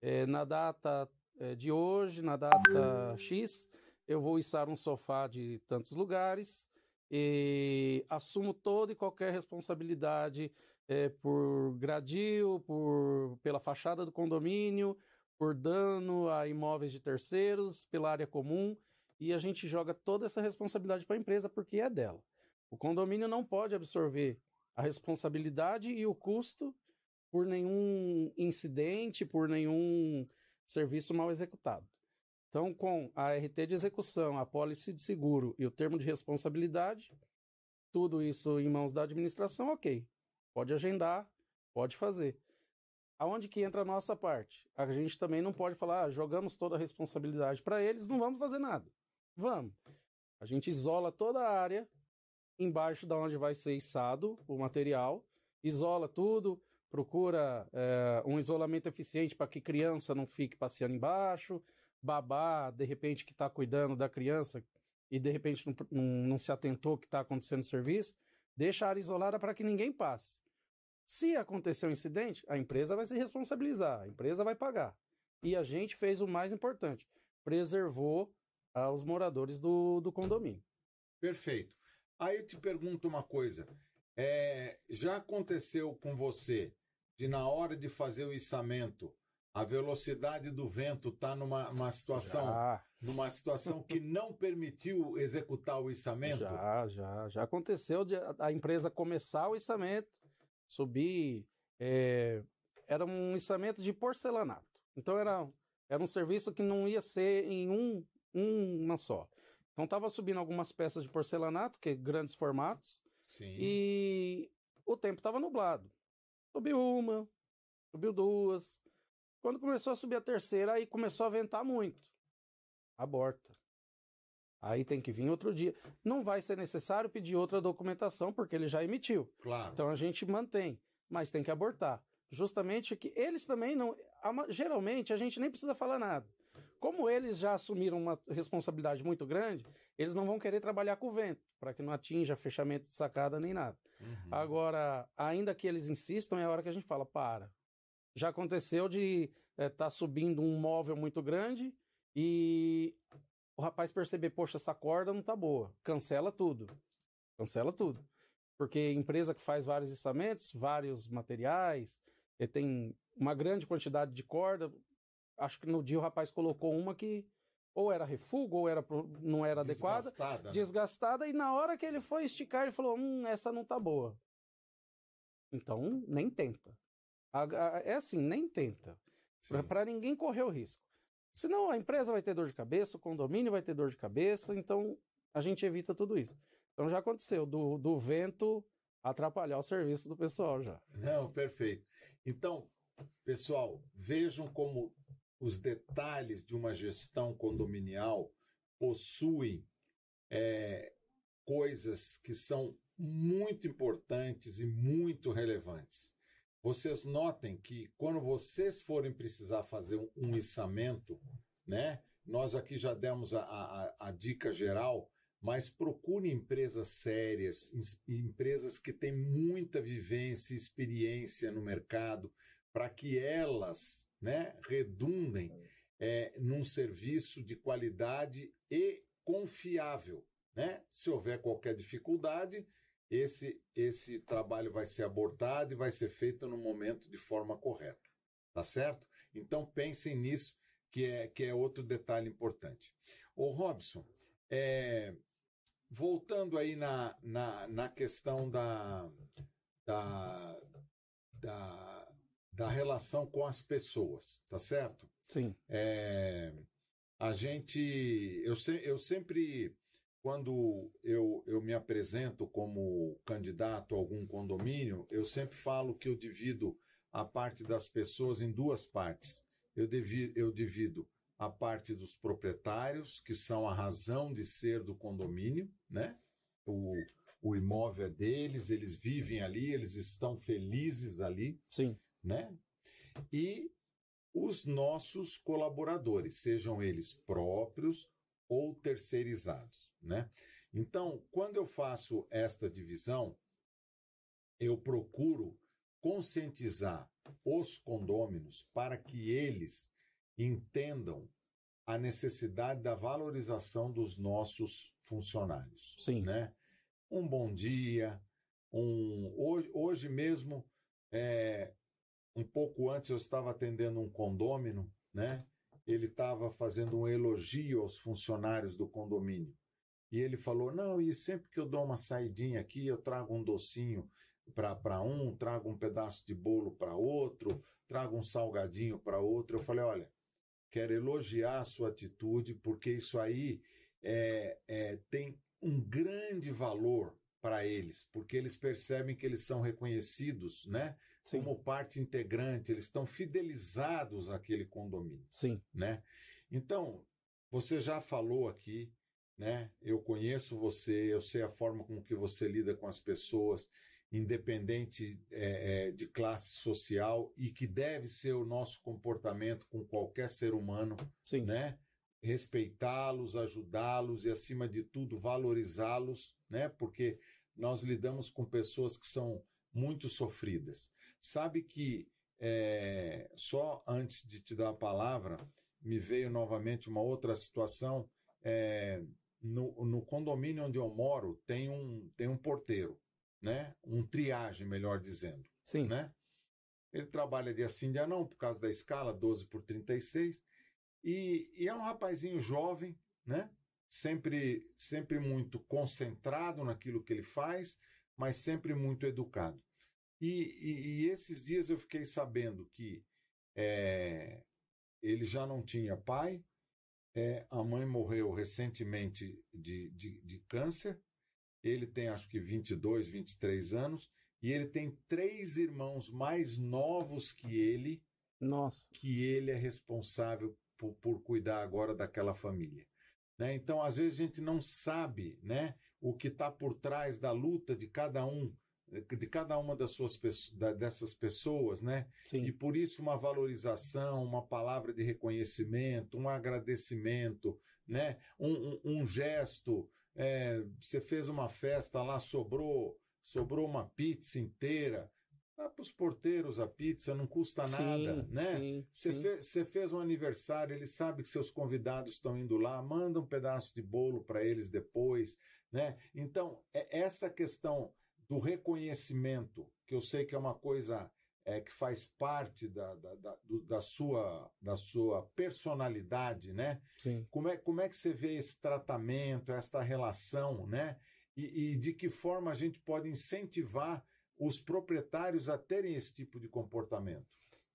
É, na data é, de hoje, na data X, eu vou içar um sofá de tantos lugares e assumo toda e qualquer responsabilidade é, por gradil, por, pela fachada do condomínio, por dano a imóveis de terceiros, pela área comum, e a gente joga toda essa responsabilidade para a empresa porque é dela. O condomínio não pode absorver a responsabilidade e o custo por nenhum incidente, por nenhum serviço mal executado. Então, com a R T de execução, a apólice de seguro e o termo de responsabilidade, tudo isso em mãos da administração, ok. Pode agendar, pode fazer. Aonde que entra a nossa parte? A gente também não pode falar, ah, jogamos toda a responsabilidade para eles, não vamos fazer nada. Vamos. A gente isola toda a área embaixo da onde vai ser içado o material, isola tudo, procura é, um isolamento eficiente para que criança não fique passeando embaixo, babá, de repente, que está cuidando da criança e de repente não, não, não se atentou que está acontecendo no serviço, deixa a área isolada para que ninguém passe. Se acontecer um incidente, a empresa vai se responsabilizar, a empresa vai pagar. E a gente fez o mais importante, preservou ah, os moradores do, do condomínio. Perfeito. Aí eu te pergunto uma coisa, é, já aconteceu com você de na hora de fazer o içamento, a velocidade do vento está numa uma situação, numa situação que não permitiu executar o içamento? Já, já, já aconteceu de a empresa começar o içamento, subir, é, era um içamento de porcelanato. Então era, era um serviço que não ia ser em um, um uma só. Então estava subindo algumas peças de porcelanato, que é grandes formatos, sim, e o tempo estava nublado. Subiu uma, subiu duas. Quando começou a subir a terceira, aí começou a ventar muito. Aborta. Aí tem que vir outro dia. Não vai ser necessário pedir outra documentação, porque ele já emitiu. Claro. Então a gente mantém, mas tem que abortar. Justamente que eles também não... Geralmente a gente nem precisa falar nada. Como eles já assumiram uma responsabilidade muito grande, eles não vão querer trabalhar com o vento, para que não atinja fechamento de sacada nem nada. Uhum. Agora, ainda que eles insistam, é a hora que a gente fala, para. Já aconteceu de estar é, tá subindo um móvel muito grande e... o rapaz perceber, poxa, essa corda não tá boa, cancela tudo, cancela tudo. Porque empresa que faz vários estamentos, vários materiais, tem uma grande quantidade de corda, acho que no dia o rapaz colocou uma que ou era refugo, ou era, não era adequada, desgastada, desgastada, e na hora que ele foi esticar, ele falou, hum, essa não tá boa. Então, nem tenta. É assim, nem tenta. Para ninguém correr o risco. Senão a empresa vai ter dor de cabeça, o condomínio vai ter dor de cabeça, então a gente evita tudo isso. Então já aconteceu, do, do vento atrapalhar o serviço do pessoal já. Não, perfeito. Então, pessoal, vejam como os detalhes de uma gestão condominial possuem é, coisas que são muito importantes e muito relevantes. Vocês notem que quando vocês forem precisar fazer um içamento, né? Nós aqui já demos a, a, a dica geral, mas procurem empresas sérias, empresas que têm muita vivência e experiência no mercado, para que elas, né, redundem é, num serviço de qualidade e confiável, né? Se houver qualquer dificuldade, esse, esse trabalho vai ser abortado e vai ser feito no momento de forma correta, tá certo? Então pensem nisso, que é, que é outro detalhe importante. Ô Robson, é, voltando aí na, na, na questão da, da, da, da relação com as pessoas, tá certo? Sim. É, a gente, eu, se, eu sempre... Quando eu, eu me apresento como candidato a algum condomínio, eu sempre falo que eu divido a parte das pessoas em duas partes. Eu divido, eu divido a parte dos proprietários, que são a razão de ser do condomínio, né? O, o imóvel é deles, eles vivem ali, eles estão felizes ali. Sim. Né? E os nossos colaboradores, sejam eles próprios ou terceirizados, né? Então, quando eu faço esta divisão, eu procuro conscientizar os condôminos para que eles entendam a necessidade da valorização dos nossos funcionários. Sim. Né? Um bom dia, um... Hoje, hoje mesmo, é... um pouco antes, eu estava atendendo um condômino, né? Ele estava fazendo um elogio aos funcionários do condomínio. E ele falou, não, e sempre que eu dou uma saidinha aqui, eu trago um docinho para um, trago um pedaço de bolo para outro, trago um salgadinho para outro. Eu falei, olha, quero elogiar a sua atitude, porque isso aí é, é, tem um grande valor para eles, porque eles percebem que eles são reconhecidos, né? Sim. Como parte integrante, eles estão fidelizados àquele condomínio. Sim. Né? Então, você já falou aqui, né? Eu conheço você, eu sei a forma como que você lida com as pessoas, independente é, de classe social, e que deve ser o nosso comportamento com qualquer ser humano. Sim. Né? Respeitá-los, ajudá-los e, acima de tudo, valorizá-los, né? Porque nós lidamos com pessoas que são muito sofridas. Sabe que, é, só antes de te dar a palavra, me veio novamente uma outra situação. É, no, no condomínio onde eu moro, tem um, tem um porteiro, né? Um triagem, melhor dizendo. Sim. Né? Ele trabalha dia sim, dia não, por causa da escala doze por trinta e seis, e, e é um rapazinho jovem, né? Sempre, sempre muito concentrado naquilo que ele faz, mas sempre muito educado. E, e, e esses dias eu fiquei sabendo que é, ele já não tinha pai, é, a mãe morreu recentemente de, de, de câncer, ele tem acho que vinte e dois, vinte e três anos, e ele tem três irmãos mais novos que ele. Nossa. Que ele é responsável por, por cuidar agora daquela família. Né? Então, às vezes a gente não sabe, né, o que está por trás da luta de cada um, de cada uma das suas, dessas pessoas, né? Sim. E por isso uma valorização, uma palavra de reconhecimento, um agradecimento, né? Um, um, um gesto, é, você fez uma festa lá, sobrou, sobrou uma pizza inteira, Dá para os porteiros a pizza, não custa sim, nada, né? Você fe, fez um aniversário, ele sabe que seus convidados estão indo lá, manda um pedaço de bolo para eles depois, né? Então, é essa questão do reconhecimento, que eu sei que é uma coisa é, que faz parte da, da, da, do, da, sua, da sua personalidade, né? Sim. Como é, como é que você vê esse tratamento, esta relação, né? E, e de que forma a gente pode incentivar os proprietários a terem esse tipo de comportamento?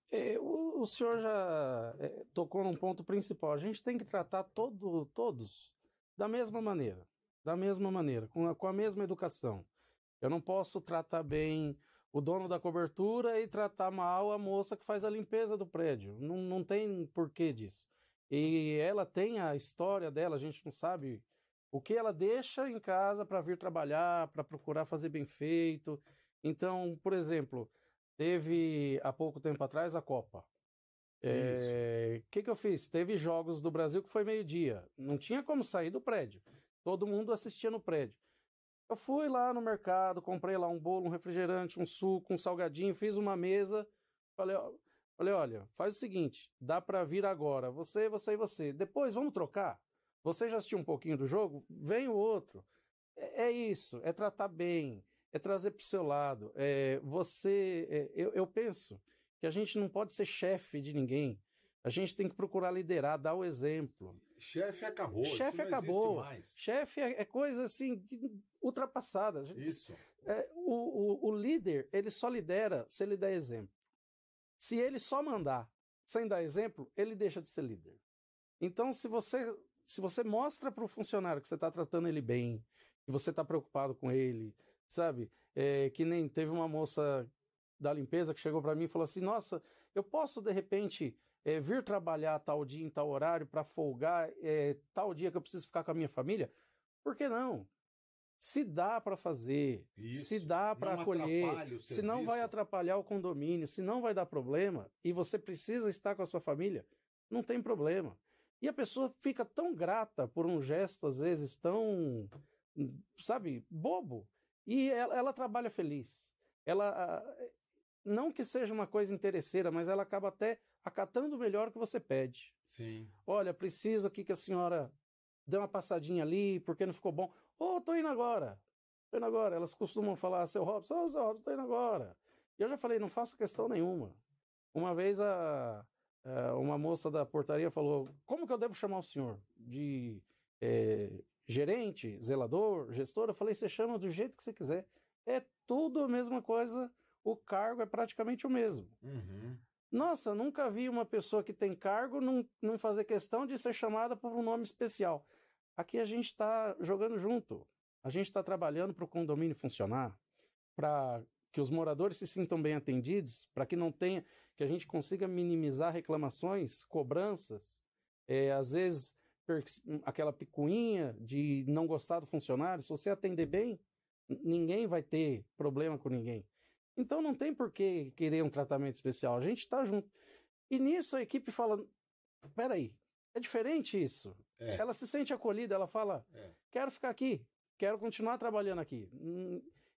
É, o, o senhor já é, tocou num ponto principal. A gente tem que tratar todo, todos da mesma maneira, da mesma maneira, com a, com a mesma educação. Eu não posso tratar bem o dono da cobertura e tratar mal a moça que faz a limpeza do prédio. Não, não tem porquê disso. E ela tem a história dela, a gente não sabe o que ela deixa em casa para vir trabalhar, para procurar fazer bem feito. Então, por exemplo, teve há pouco tempo atrás a Copa. É, que que eu fiz? Teve jogos do Brasil que foi meio-dia. Não tinha como sair do prédio. Todo mundo assistia no prédio. Eu fui lá no mercado, comprei lá um bolo, um refrigerante, um suco, um salgadinho, fiz uma mesa. Falei, ó, falei olha, faz o seguinte, dá para vir agora. Você, você e você. Depois vamos trocar. Você já assistiu um pouquinho do jogo? Vem o outro. É, é isso, é tratar bem. É trazer para o seu lado. É, você, é, eu, eu penso que a gente não pode ser chefe de ninguém. A gente tem que procurar liderar, dar o exemplo. Chefe acabou. Chefe acabou. Chefe é, é coisa assim ultrapassada. Gente, isso. É, o, o, o líder, ele só lidera se ele der exemplo. Se ele só mandar sem dar exemplo, ele deixa de ser líder. Então, se você, se você mostra para o funcionário que você está tratando ele bem, que você está preocupado com ele, sabe, é, que nem teve uma moça da limpeza que chegou para mim e falou assim, nossa, eu posso de repente é, vir trabalhar tal dia em tal horário para folgar é, tal dia que eu preciso ficar com a minha família? Por que não? Se dá para fazer, isso, se dá para acolher, se não vai atrapalhar o condomínio, se não vai dar problema e você precisa estar com a sua família, não tem problema. E a pessoa fica tão grata por um gesto às vezes tão, sabe, bobo. E ela, ela trabalha feliz. Ela, não que seja uma coisa interesseira, mas ela acaba até acatando melhor o que você pede. Sim. Olha, preciso aqui que a senhora dê uma passadinha ali, porque não ficou bom. Ô, oh, tô indo agora. Tô indo agora. Elas costumam falar, seu Robson, ô, oh, seu Robson, tô indo agora. E eu já falei, não faço questão nenhuma. Uma vez a, a, uma moça da portaria falou, como que eu devo chamar o senhor? De... É, gerente, zelador, gestor, eu falei, você chama do jeito que você quiser. É tudo a mesma coisa, o cargo é praticamente o mesmo. Uhum. Nossa, nunca vi uma pessoa que tem cargo não, não fazer questão de ser chamada por um nome especial. Aqui a gente está jogando junto, a gente está trabalhando para o condomínio funcionar, para que os moradores se sintam bem atendidos, para que não tenha, que a gente consiga minimizar reclamações, cobranças, é, às vezes... aquela picuinha de não gostar do funcionário, se você atender bem, ninguém vai ter problema com ninguém. Então não tem por que querer um tratamento especial, a gente está junto. E nisso a equipe fala, peraí, é diferente isso. É. Ela se sente acolhida, ela fala, é. quero ficar aqui, quero continuar trabalhando aqui.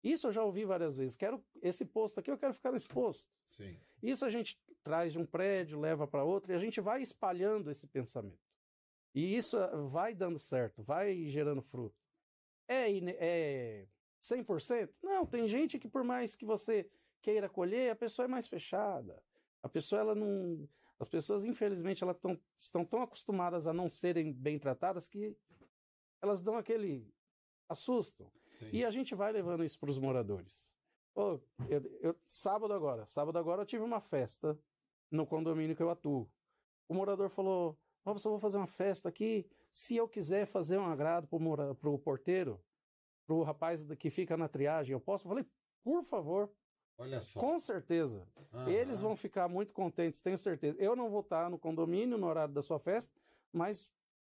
Isso eu já ouvi várias vezes, quero esse posto aqui, eu quero ficar nesse posto. Sim. Isso a gente traz de um prédio, leva para outro, e a gente vai espalhando esse pensamento. E isso vai dando certo, vai gerando fruto. É, é cem por cento? Não, tem gente que por mais que você queira colher, a pessoa é mais fechada. A pessoa, ela não... As pessoas, infelizmente, elas tão, estão tão acostumadas a não serem bem tratadas que elas dão aquele... assustam. Sim. E a gente vai levando isso para os moradores. Oh, eu, eu, sábado agora, sábado agora eu tive uma festa no condomínio que eu atuo. O morador falou... Robson, eu vou fazer uma festa aqui, se eu quiser fazer um agrado para o porteiro, para o rapaz que fica na triagem, eu posso? Eu falei, por favor. Olha só. Com certeza. Uhum. Eles vão ficar muito contentes, tenho certeza. Eu não vou estar no condomínio no horário da sua festa, mas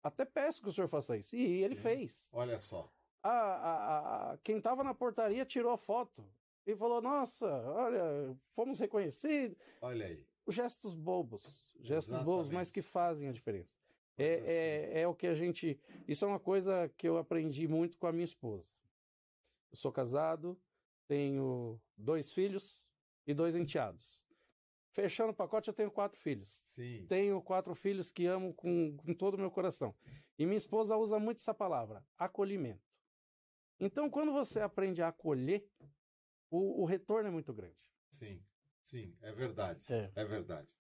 até peço que o senhor faça isso. E ele Sim. fez. Olha só. A, a, a, quem estava na portaria tirou a foto e falou, nossa, olha, fomos reconhecidos. Olha aí. Gestos bobos, gestos Exatamente. bobos, mas que fazem a diferença. É, assim, é, é o que a gente... Isso é uma coisa que eu aprendi muito com a minha esposa. Eu sou casado, tenho dois filhos, e dois enteados. Fechando o pacote, eu tenho quatro filhos. Sim. Tenho quatro filhos que amo com, com todo o meu coração. E minha esposa usa muito essa palavra, acolhimento. Então, quando você aprende a acolher, o, o retorno é muito grande. Sim, sim, é verdade, é, é verdade.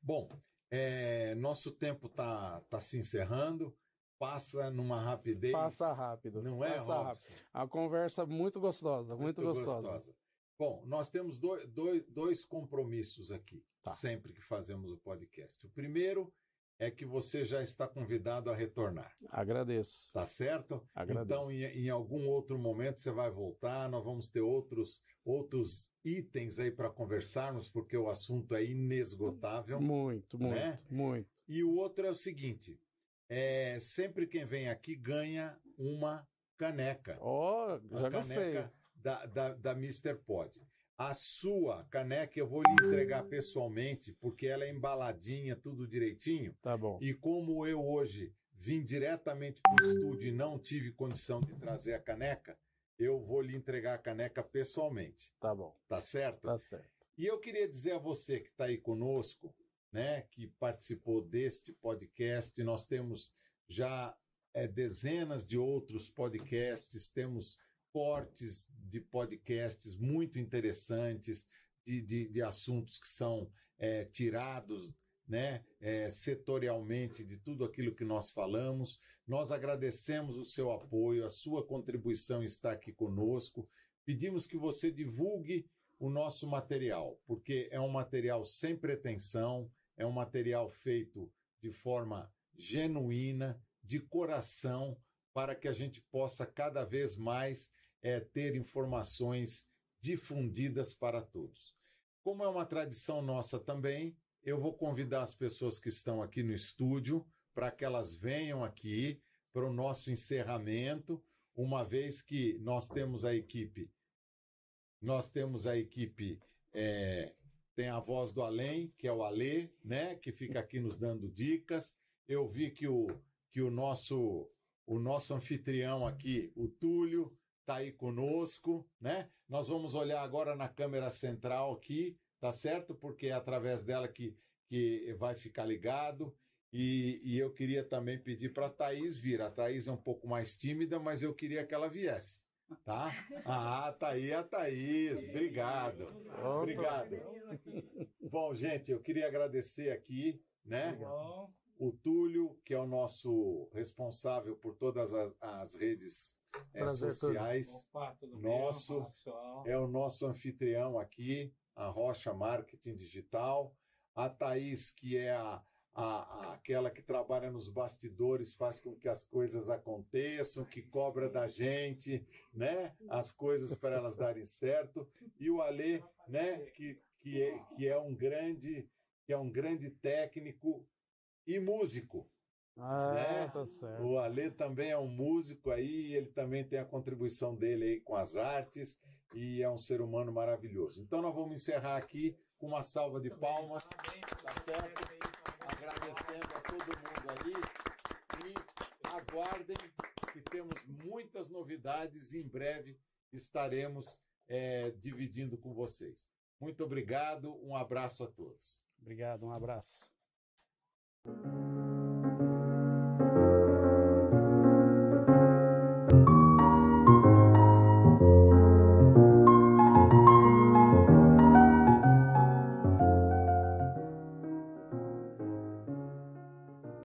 Bom, é, nosso tempo tá, tá se encerrando. Passa numa rapidez. Passa rápido. Não é, Passa Robson? Rápido. A conversa muito gostosa, muito, muito gostosa. gostosa. Bom, nós temos dois, dois, dois compromissos aqui, tá, sempre que fazemos o podcast. O primeiro é que você já está convidado a retornar. Agradeço. Tá certo? Agradeço. Então, em, em algum outro momento você vai voltar, nós vamos ter outros, outros itens aí para conversarmos, porque o assunto é inesgotável. Muito, muito, né? muito. E o outro é o seguinte... É, sempre quem vem aqui ganha uma caneca. Ó, oh, já gostei. Da, da, da Mister Pod. A sua caneca eu vou lhe entregar pessoalmente, porque ela é embaladinha, tudo direitinho. Tá bom. E como eu hoje vim diretamente para o estúdio e não tive condição de trazer a caneca, eu vou lhe entregar a caneca pessoalmente. Tá bom. Tá certo? Tá certo. E eu queria dizer a você que está aí conosco, né, que participou deste podcast. Nós temos já é, dezenas de outros podcasts, temos cortes de podcasts muito interessantes, de, de, de assuntos que são é, tirados, né, é, setorialmente de tudo aquilo que nós falamos. Nós agradecemos o seu apoio, a sua contribuição está aqui conosco. Pedimos que você divulgue o nosso material, porque é um material sem pretensão, é um material feito de forma genuína, de coração, para que a gente possa cada vez mais é, ter informações difundidas para todos. Como é uma tradição nossa também, eu vou convidar as pessoas que estão aqui no estúdio para que elas venham aqui para o nosso encerramento, uma vez que nós temos a equipe, nós temos a equipe... É, tem a voz do além, que é o Alê, né, que fica aqui nos dando dicas. Eu vi que o, que o, nosso, o nosso anfitrião aqui, o Túlio, está aí conosco, né? Nós vamos olhar agora na câmera central aqui, tá certo? Porque é através dela que, que vai ficar ligado. E, e eu queria também pedir para a Thaís vir. A Thaís é um pouco mais tímida, mas eu queria que ela viesse. Tá? Ah, tá aí a Thaís. Obrigado. Obrigado. Bom, gente, eu queria agradecer aqui, né? O Túlio, que é o nosso responsável por todas as, as redes é, Prazer, sociais. Opa, nosso, Opa, é o nosso anfitrião aqui, a Rocha Marketing Digital. A Thaís, que é a A, a, aquela que trabalha nos bastidores, faz com que as coisas aconteçam, que cobra da gente, né, as coisas para elas darem certo. E o Alê, né, que, que, é, que, é um grande, que é um grande técnico e músico. Ah, né? Tá certo. O Alê também é um músico aí, ele também tem a contribuição dele aí com as artes e é um ser humano maravilhoso. Então nós vamos encerrar aqui com uma salva de palmas. Tá certo? Agradecendo a todo mundo ali e aguardem que temos muitas novidades e em breve estaremos é, dividindo com vocês. Muito obrigado, um abraço a todos. Obrigado, um abraço.